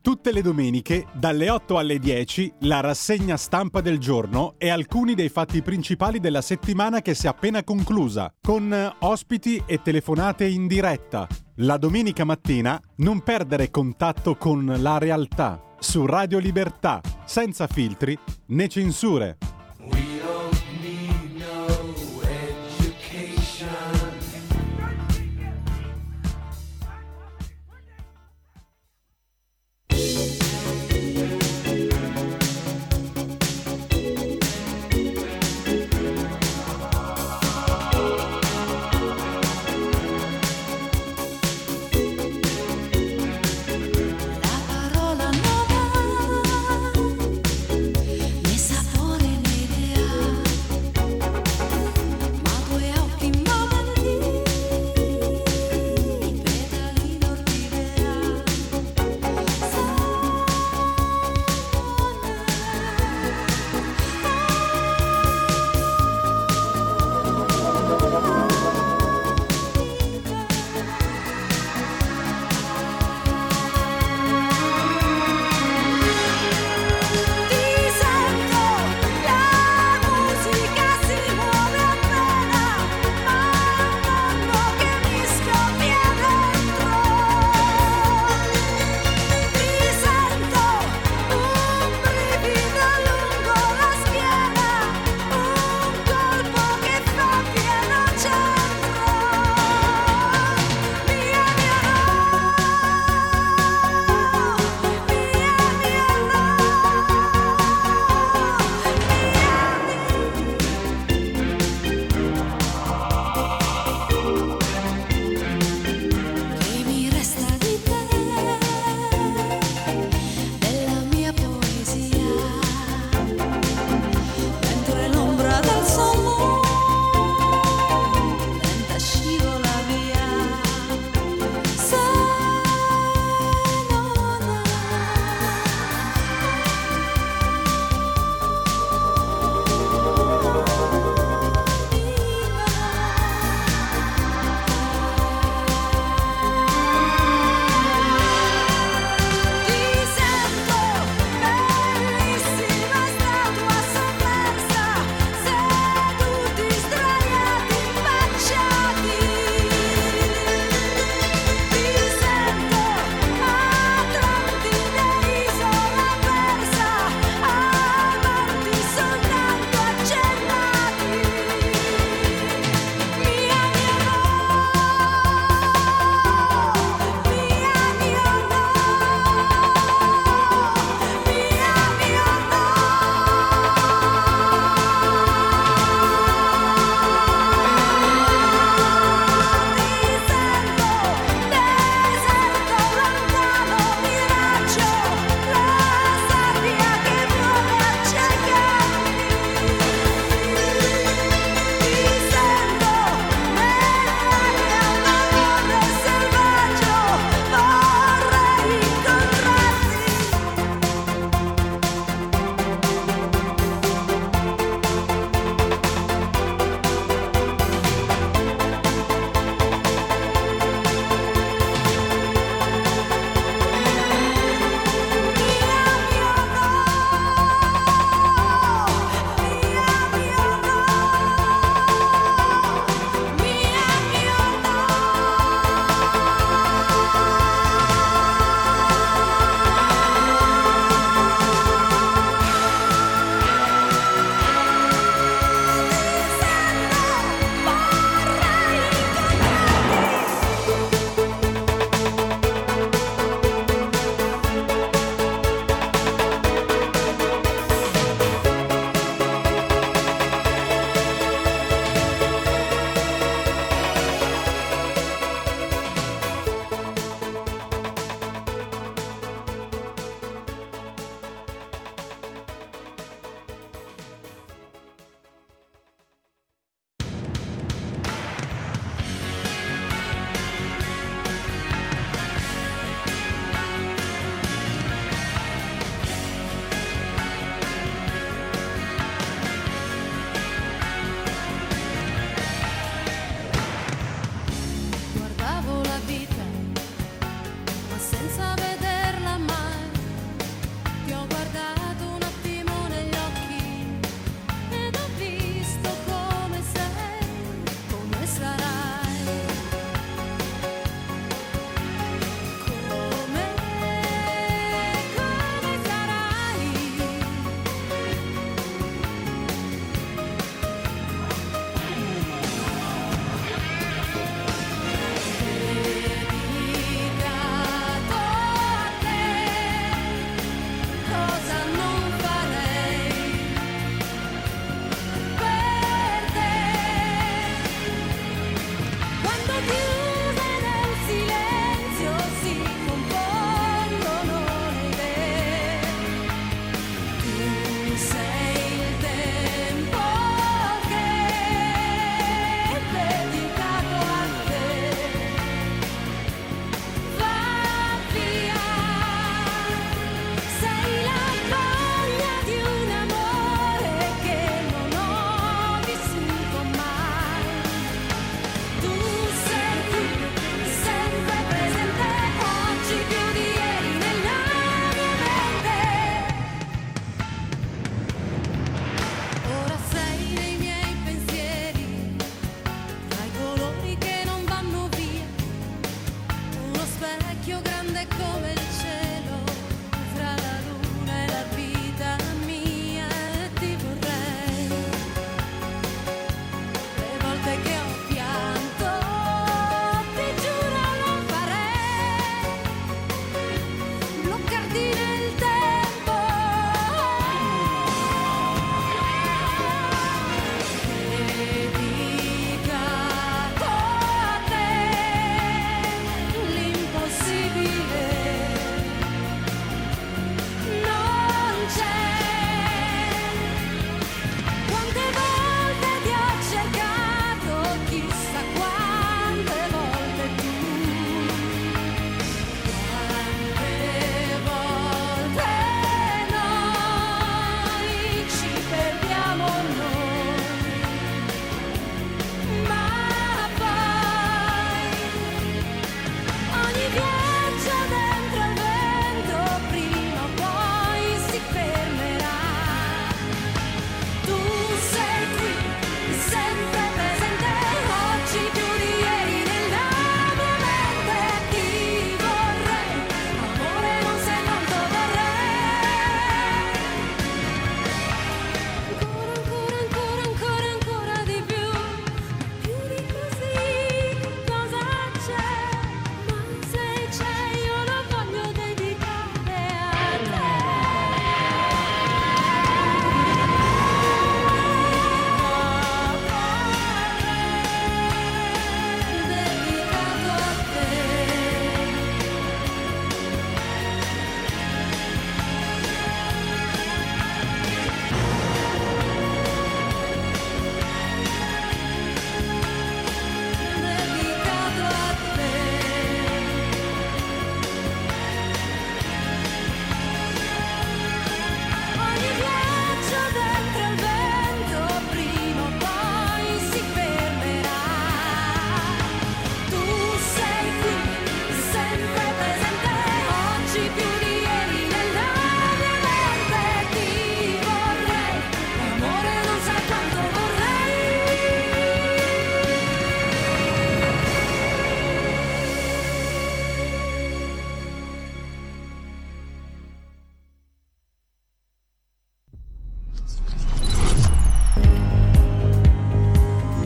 Tutte le domeniche, dalle 8 alle 10, la rassegna stampa del giorno e alcuni dei fatti principali della settimana che si è appena conclusa, con ospiti e telefonate in diretta. La domenica mattina non perdere contatto con la realtà su Radio Libertà, senza filtri né censure. Parola nuova, le sapore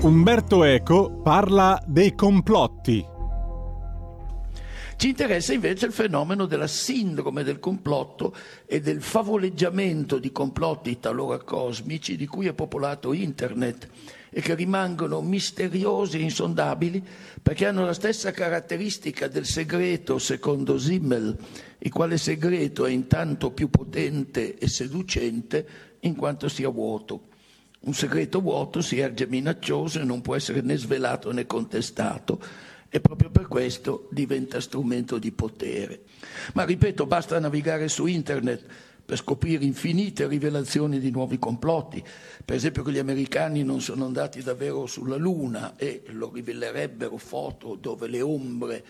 Umberto Eco parla dei complotti. Ci interessa invece il fenomeno della sindrome del complotto e del favoleggiamento di complotti talora cosmici di cui è popolato Internet e che rimangono misteriosi e insondabili perché hanno la stessa caratteristica del segreto secondo Simmel, il quale segreto è intanto più potente e seducente in quanto sia vuoto. Un segreto vuoto si erge minaccioso e non può essere né svelato né contestato. E proprio per questo diventa strumento di potere. Ma ripeto, basta navigare su Internet per scoprire infinite rivelazioni di nuovi complotti. Per esempio che gli americani non sono andati davvero sulla Luna e lo rivelerebbero foto dove le ombre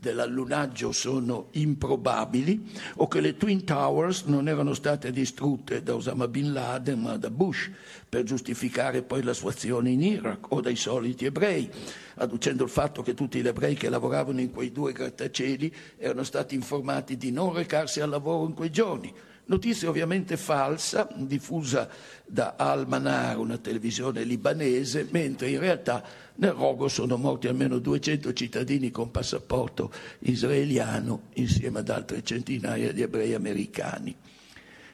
dell'allunaggio sono improbabili, o che le Twin Towers non erano state distrutte da Osama Bin Laden ma da Bush per giustificare poi la sua azione in Iraq, o dai soliti ebrei, adducendo il fatto che tutti gli ebrei che lavoravano in quei due grattacieli erano stati informati di non recarsi al lavoro in quei giorni. Notizia ovviamente falsa, diffusa da Al Manar, una televisione libanese, mentre in realtà nel rogo sono morti almeno 200 cittadini con passaporto israeliano insieme ad altre centinaia di ebrei americani.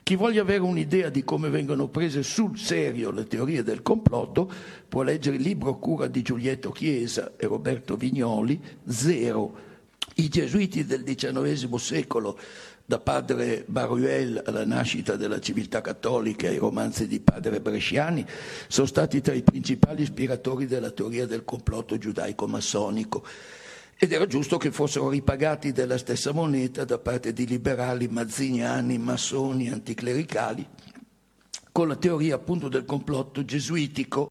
Chi voglia avere un'idea di come vengono prese sul serio le teorie del complotto può leggere il libro Cura di Giulietto Chiesa e Roberto Vignoli, Zero. I gesuiti del XIX secolo, da padre Baruel alla nascita della civiltà cattolica e ai romanzi di padre Bresciani, sono stati tra i principali ispiratori della teoria del complotto giudaico-massonico ed era giusto che fossero ripagati della stessa moneta da parte di liberali, mazziniani, massoni, anticlericali, con la teoria appunto del complotto gesuitico.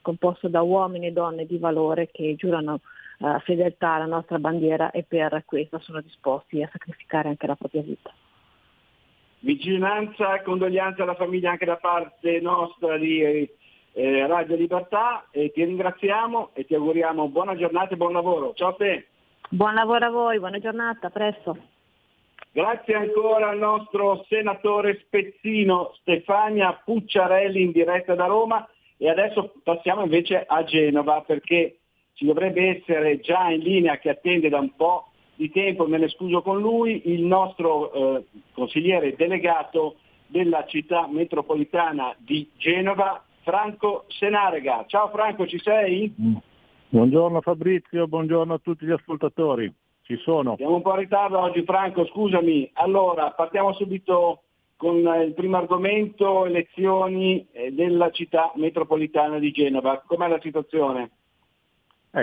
composto da uomini e donne di valore che giurano fedeltà alla nostra bandiera, e per questo sono disposti a sacrificare anche la propria vita. Vicinanza e condoglianza alla famiglia anche da parte nostra di Radio Libertà, e ti ringraziamo e ti auguriamo buona giornata e buon lavoro. Ciao a te. Buon lavoro a voi, buona giornata, a presto. Grazie ancora al nostro senatore spezzino Stefania Pucciarelli in diretta da Roma, e adesso passiamo invece a Genova perché ci dovrebbe essere già in linea, che attende da un po' di tempo, me ne scuso con lui, il nostro consigliere delegato della città metropolitana di Genova, Franco Senarega. Ciao Franco, ci sei? Buongiorno Fabrizio, buongiorno a tutti gli ascoltatori, ci sono. Siamo un po' in ritardo oggi Franco, scusami. Allora, partiamo subito con il primo argomento, elezioni della città metropolitana di Genova. Com'è la situazione?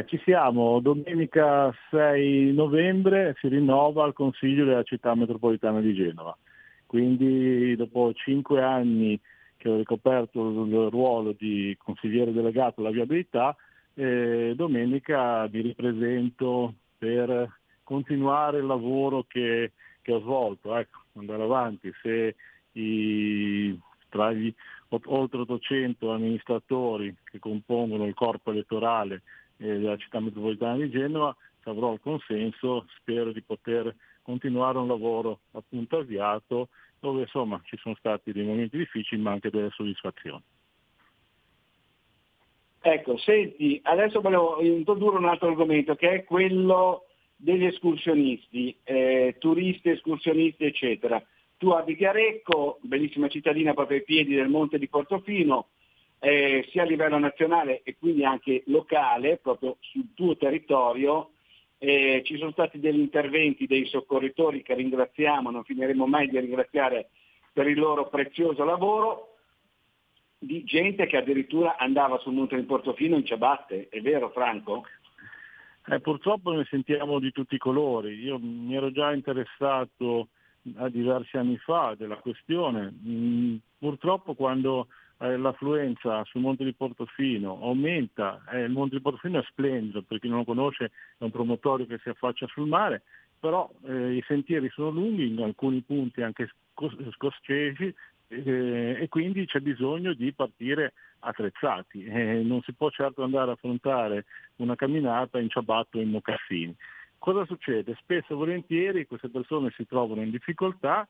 Ci siamo, domenica 6 novembre si rinnova il Consiglio della città metropolitana di Genova. Quindi dopo 5 anni che ho ricoperto il ruolo di consigliere delegato alla viabilità, domenica mi ripresento per continuare il lavoro che ho svolto, andare avanti. Se tra gli oltre 800 amministratori che compongono il corpo elettorale della città metropolitana di Genova, se avrò il consenso spero di poter continuare un lavoro appunto avviato, dove insomma ci sono stati dei momenti difficili ma anche delle soddisfazioni. Ecco, senti, adesso volevo introdurre un altro argomento che è quello degli escursionisti, turisti, escursionisti eccetera. Tu abiti a Recco, bellissima cittadina proprio ai piedi del Monte di Portofino, sia a livello nazionale e quindi anche locale, proprio sul tuo territorio. Ci sono stati degli interventi dei soccorritori che ringraziamo, non finiremo mai di ringraziare per il loro prezioso lavoro, di gente che addirittura andava sul Monte di Portofino in ciabatte, è vero Franco? Purtroppo ne sentiamo di tutti i colori. Io mi ero già interessato a diversi anni fa della questione. Purtroppo quando l'affluenza sul Monte di Portofino aumenta, il Monte di Portofino è splendido, per chi non lo conosce è un promontorio che si affaccia sul mare, però i sentieri sono lunghi, in alcuni punti anche scoscesi, e quindi c'è bisogno di partire attrezzati, non si può certo andare a affrontare una camminata in ciabatte o in mocassini. Cosa succede? Spesso e volentieri queste persone si trovano in difficoltà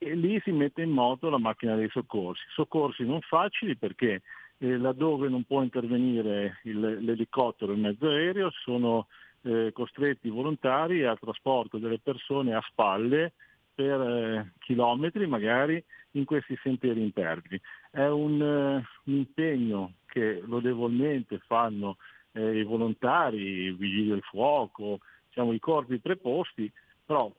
e lì si mette in moto la macchina dei soccorsi, soccorsi non facili perché laddove non può intervenire l'elicottero e il mezzo aereo sono costretti i volontari al trasporto delle persone a spalle per chilometri magari in questi sentieri impervidi. È un impegno che lodevolmente fanno i volontari, i vigili del fuoco, diciamo, i corpi preposti, però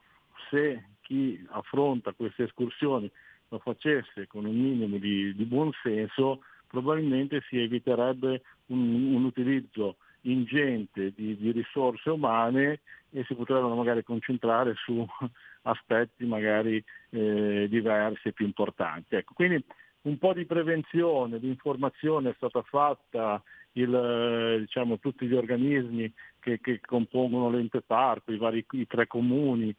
se chi affronta queste escursioni lo facesse con un minimo di buon senso, probabilmente si eviterebbe un utilizzo ingente di risorse umane e si potrebbero magari concentrare su aspetti magari diversi e più importanti. Ecco, quindi un po' di prevenzione, di informazione è stata fatta, tutti gli organismi che compongono l'ente parco, i tre comuni,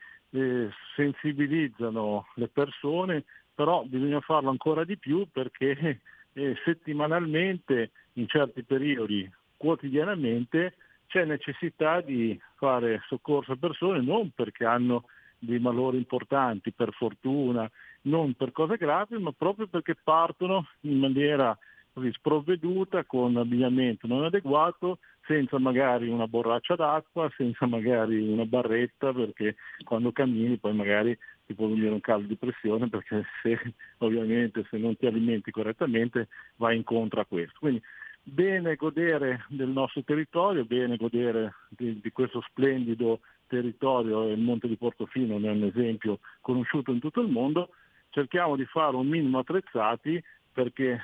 sensibilizzano le persone, però bisogna farlo ancora di più perché settimanalmente, in certi periodi, quotidianamente, c'è necessità di fare soccorso a persone non perché hanno dei malori importanti, per fortuna, non per cose gravi, ma proprio perché partono in maniera così sprovveduta, con abbigliamento non adeguato, senza magari una borraccia d'acqua, senza magari una barretta, perché quando cammini poi magari ti può venire un calo di pressione, perché se non ti alimenti correttamente vai incontro a questo. Quindi bene godere del nostro territorio, bene godere di questo splendido territorio, il Monte di Portofino ne è un esempio conosciuto in tutto il mondo, cerchiamo di fare un minimo attrezzati perché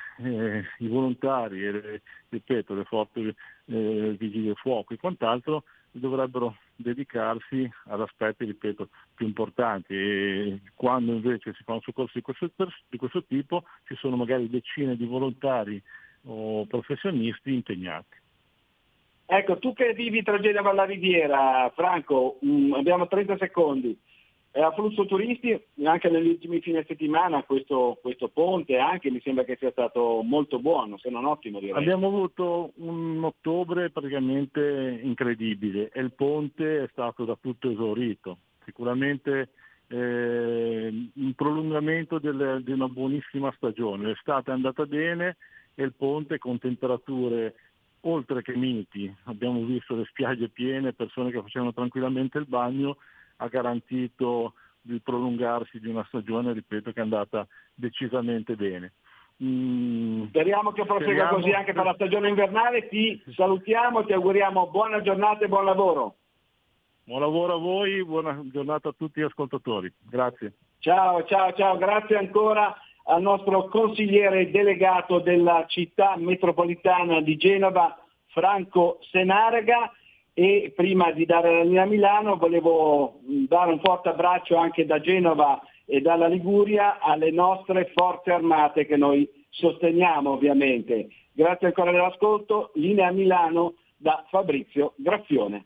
i volontari e le forze vigili del fuoco e quant'altro dovrebbero dedicarsi ad aspetti, più importanti, e quando invece si fa un soccorso di questo tipo ci sono magari decine di volontari o professionisti impegnati. Ecco, tu che vivi tra Genova e la Riviera, Franco, abbiamo 30 secondi. Afflusso turisti anche negli ultimi fine settimana, questo ponte anche mi sembra che sia stato molto buono, se non ottimo direi. Abbiamo avuto un ottobre praticamente incredibile e il ponte è stato da tutto esaurito, sicuramente un prolungamento di una buonissima stagione. L'estate è andata bene e il ponte con temperature oltre che miti, abbiamo visto le spiagge piene, persone che facevano tranquillamente il bagno, ha garantito il prolungarsi di una stagione, ripeto, che è andata decisamente bene. Speriamo che prosegua così anche per la stagione invernale. Ti salutiamo, ti auguriamo buona giornata e buon lavoro. Buon lavoro a voi, buona giornata a tutti gli ascoltatori. Grazie. Ciao, grazie ancora al nostro consigliere delegato della città metropolitana di Genova, Franco Senarega. E prima di dare la linea a Milano volevo dare un forte abbraccio anche da Genova e dalla Liguria alle nostre forze armate che noi sosteniamo ovviamente. Grazie ancora dell'ascolto, linea a Milano da Fabrizio Graffione.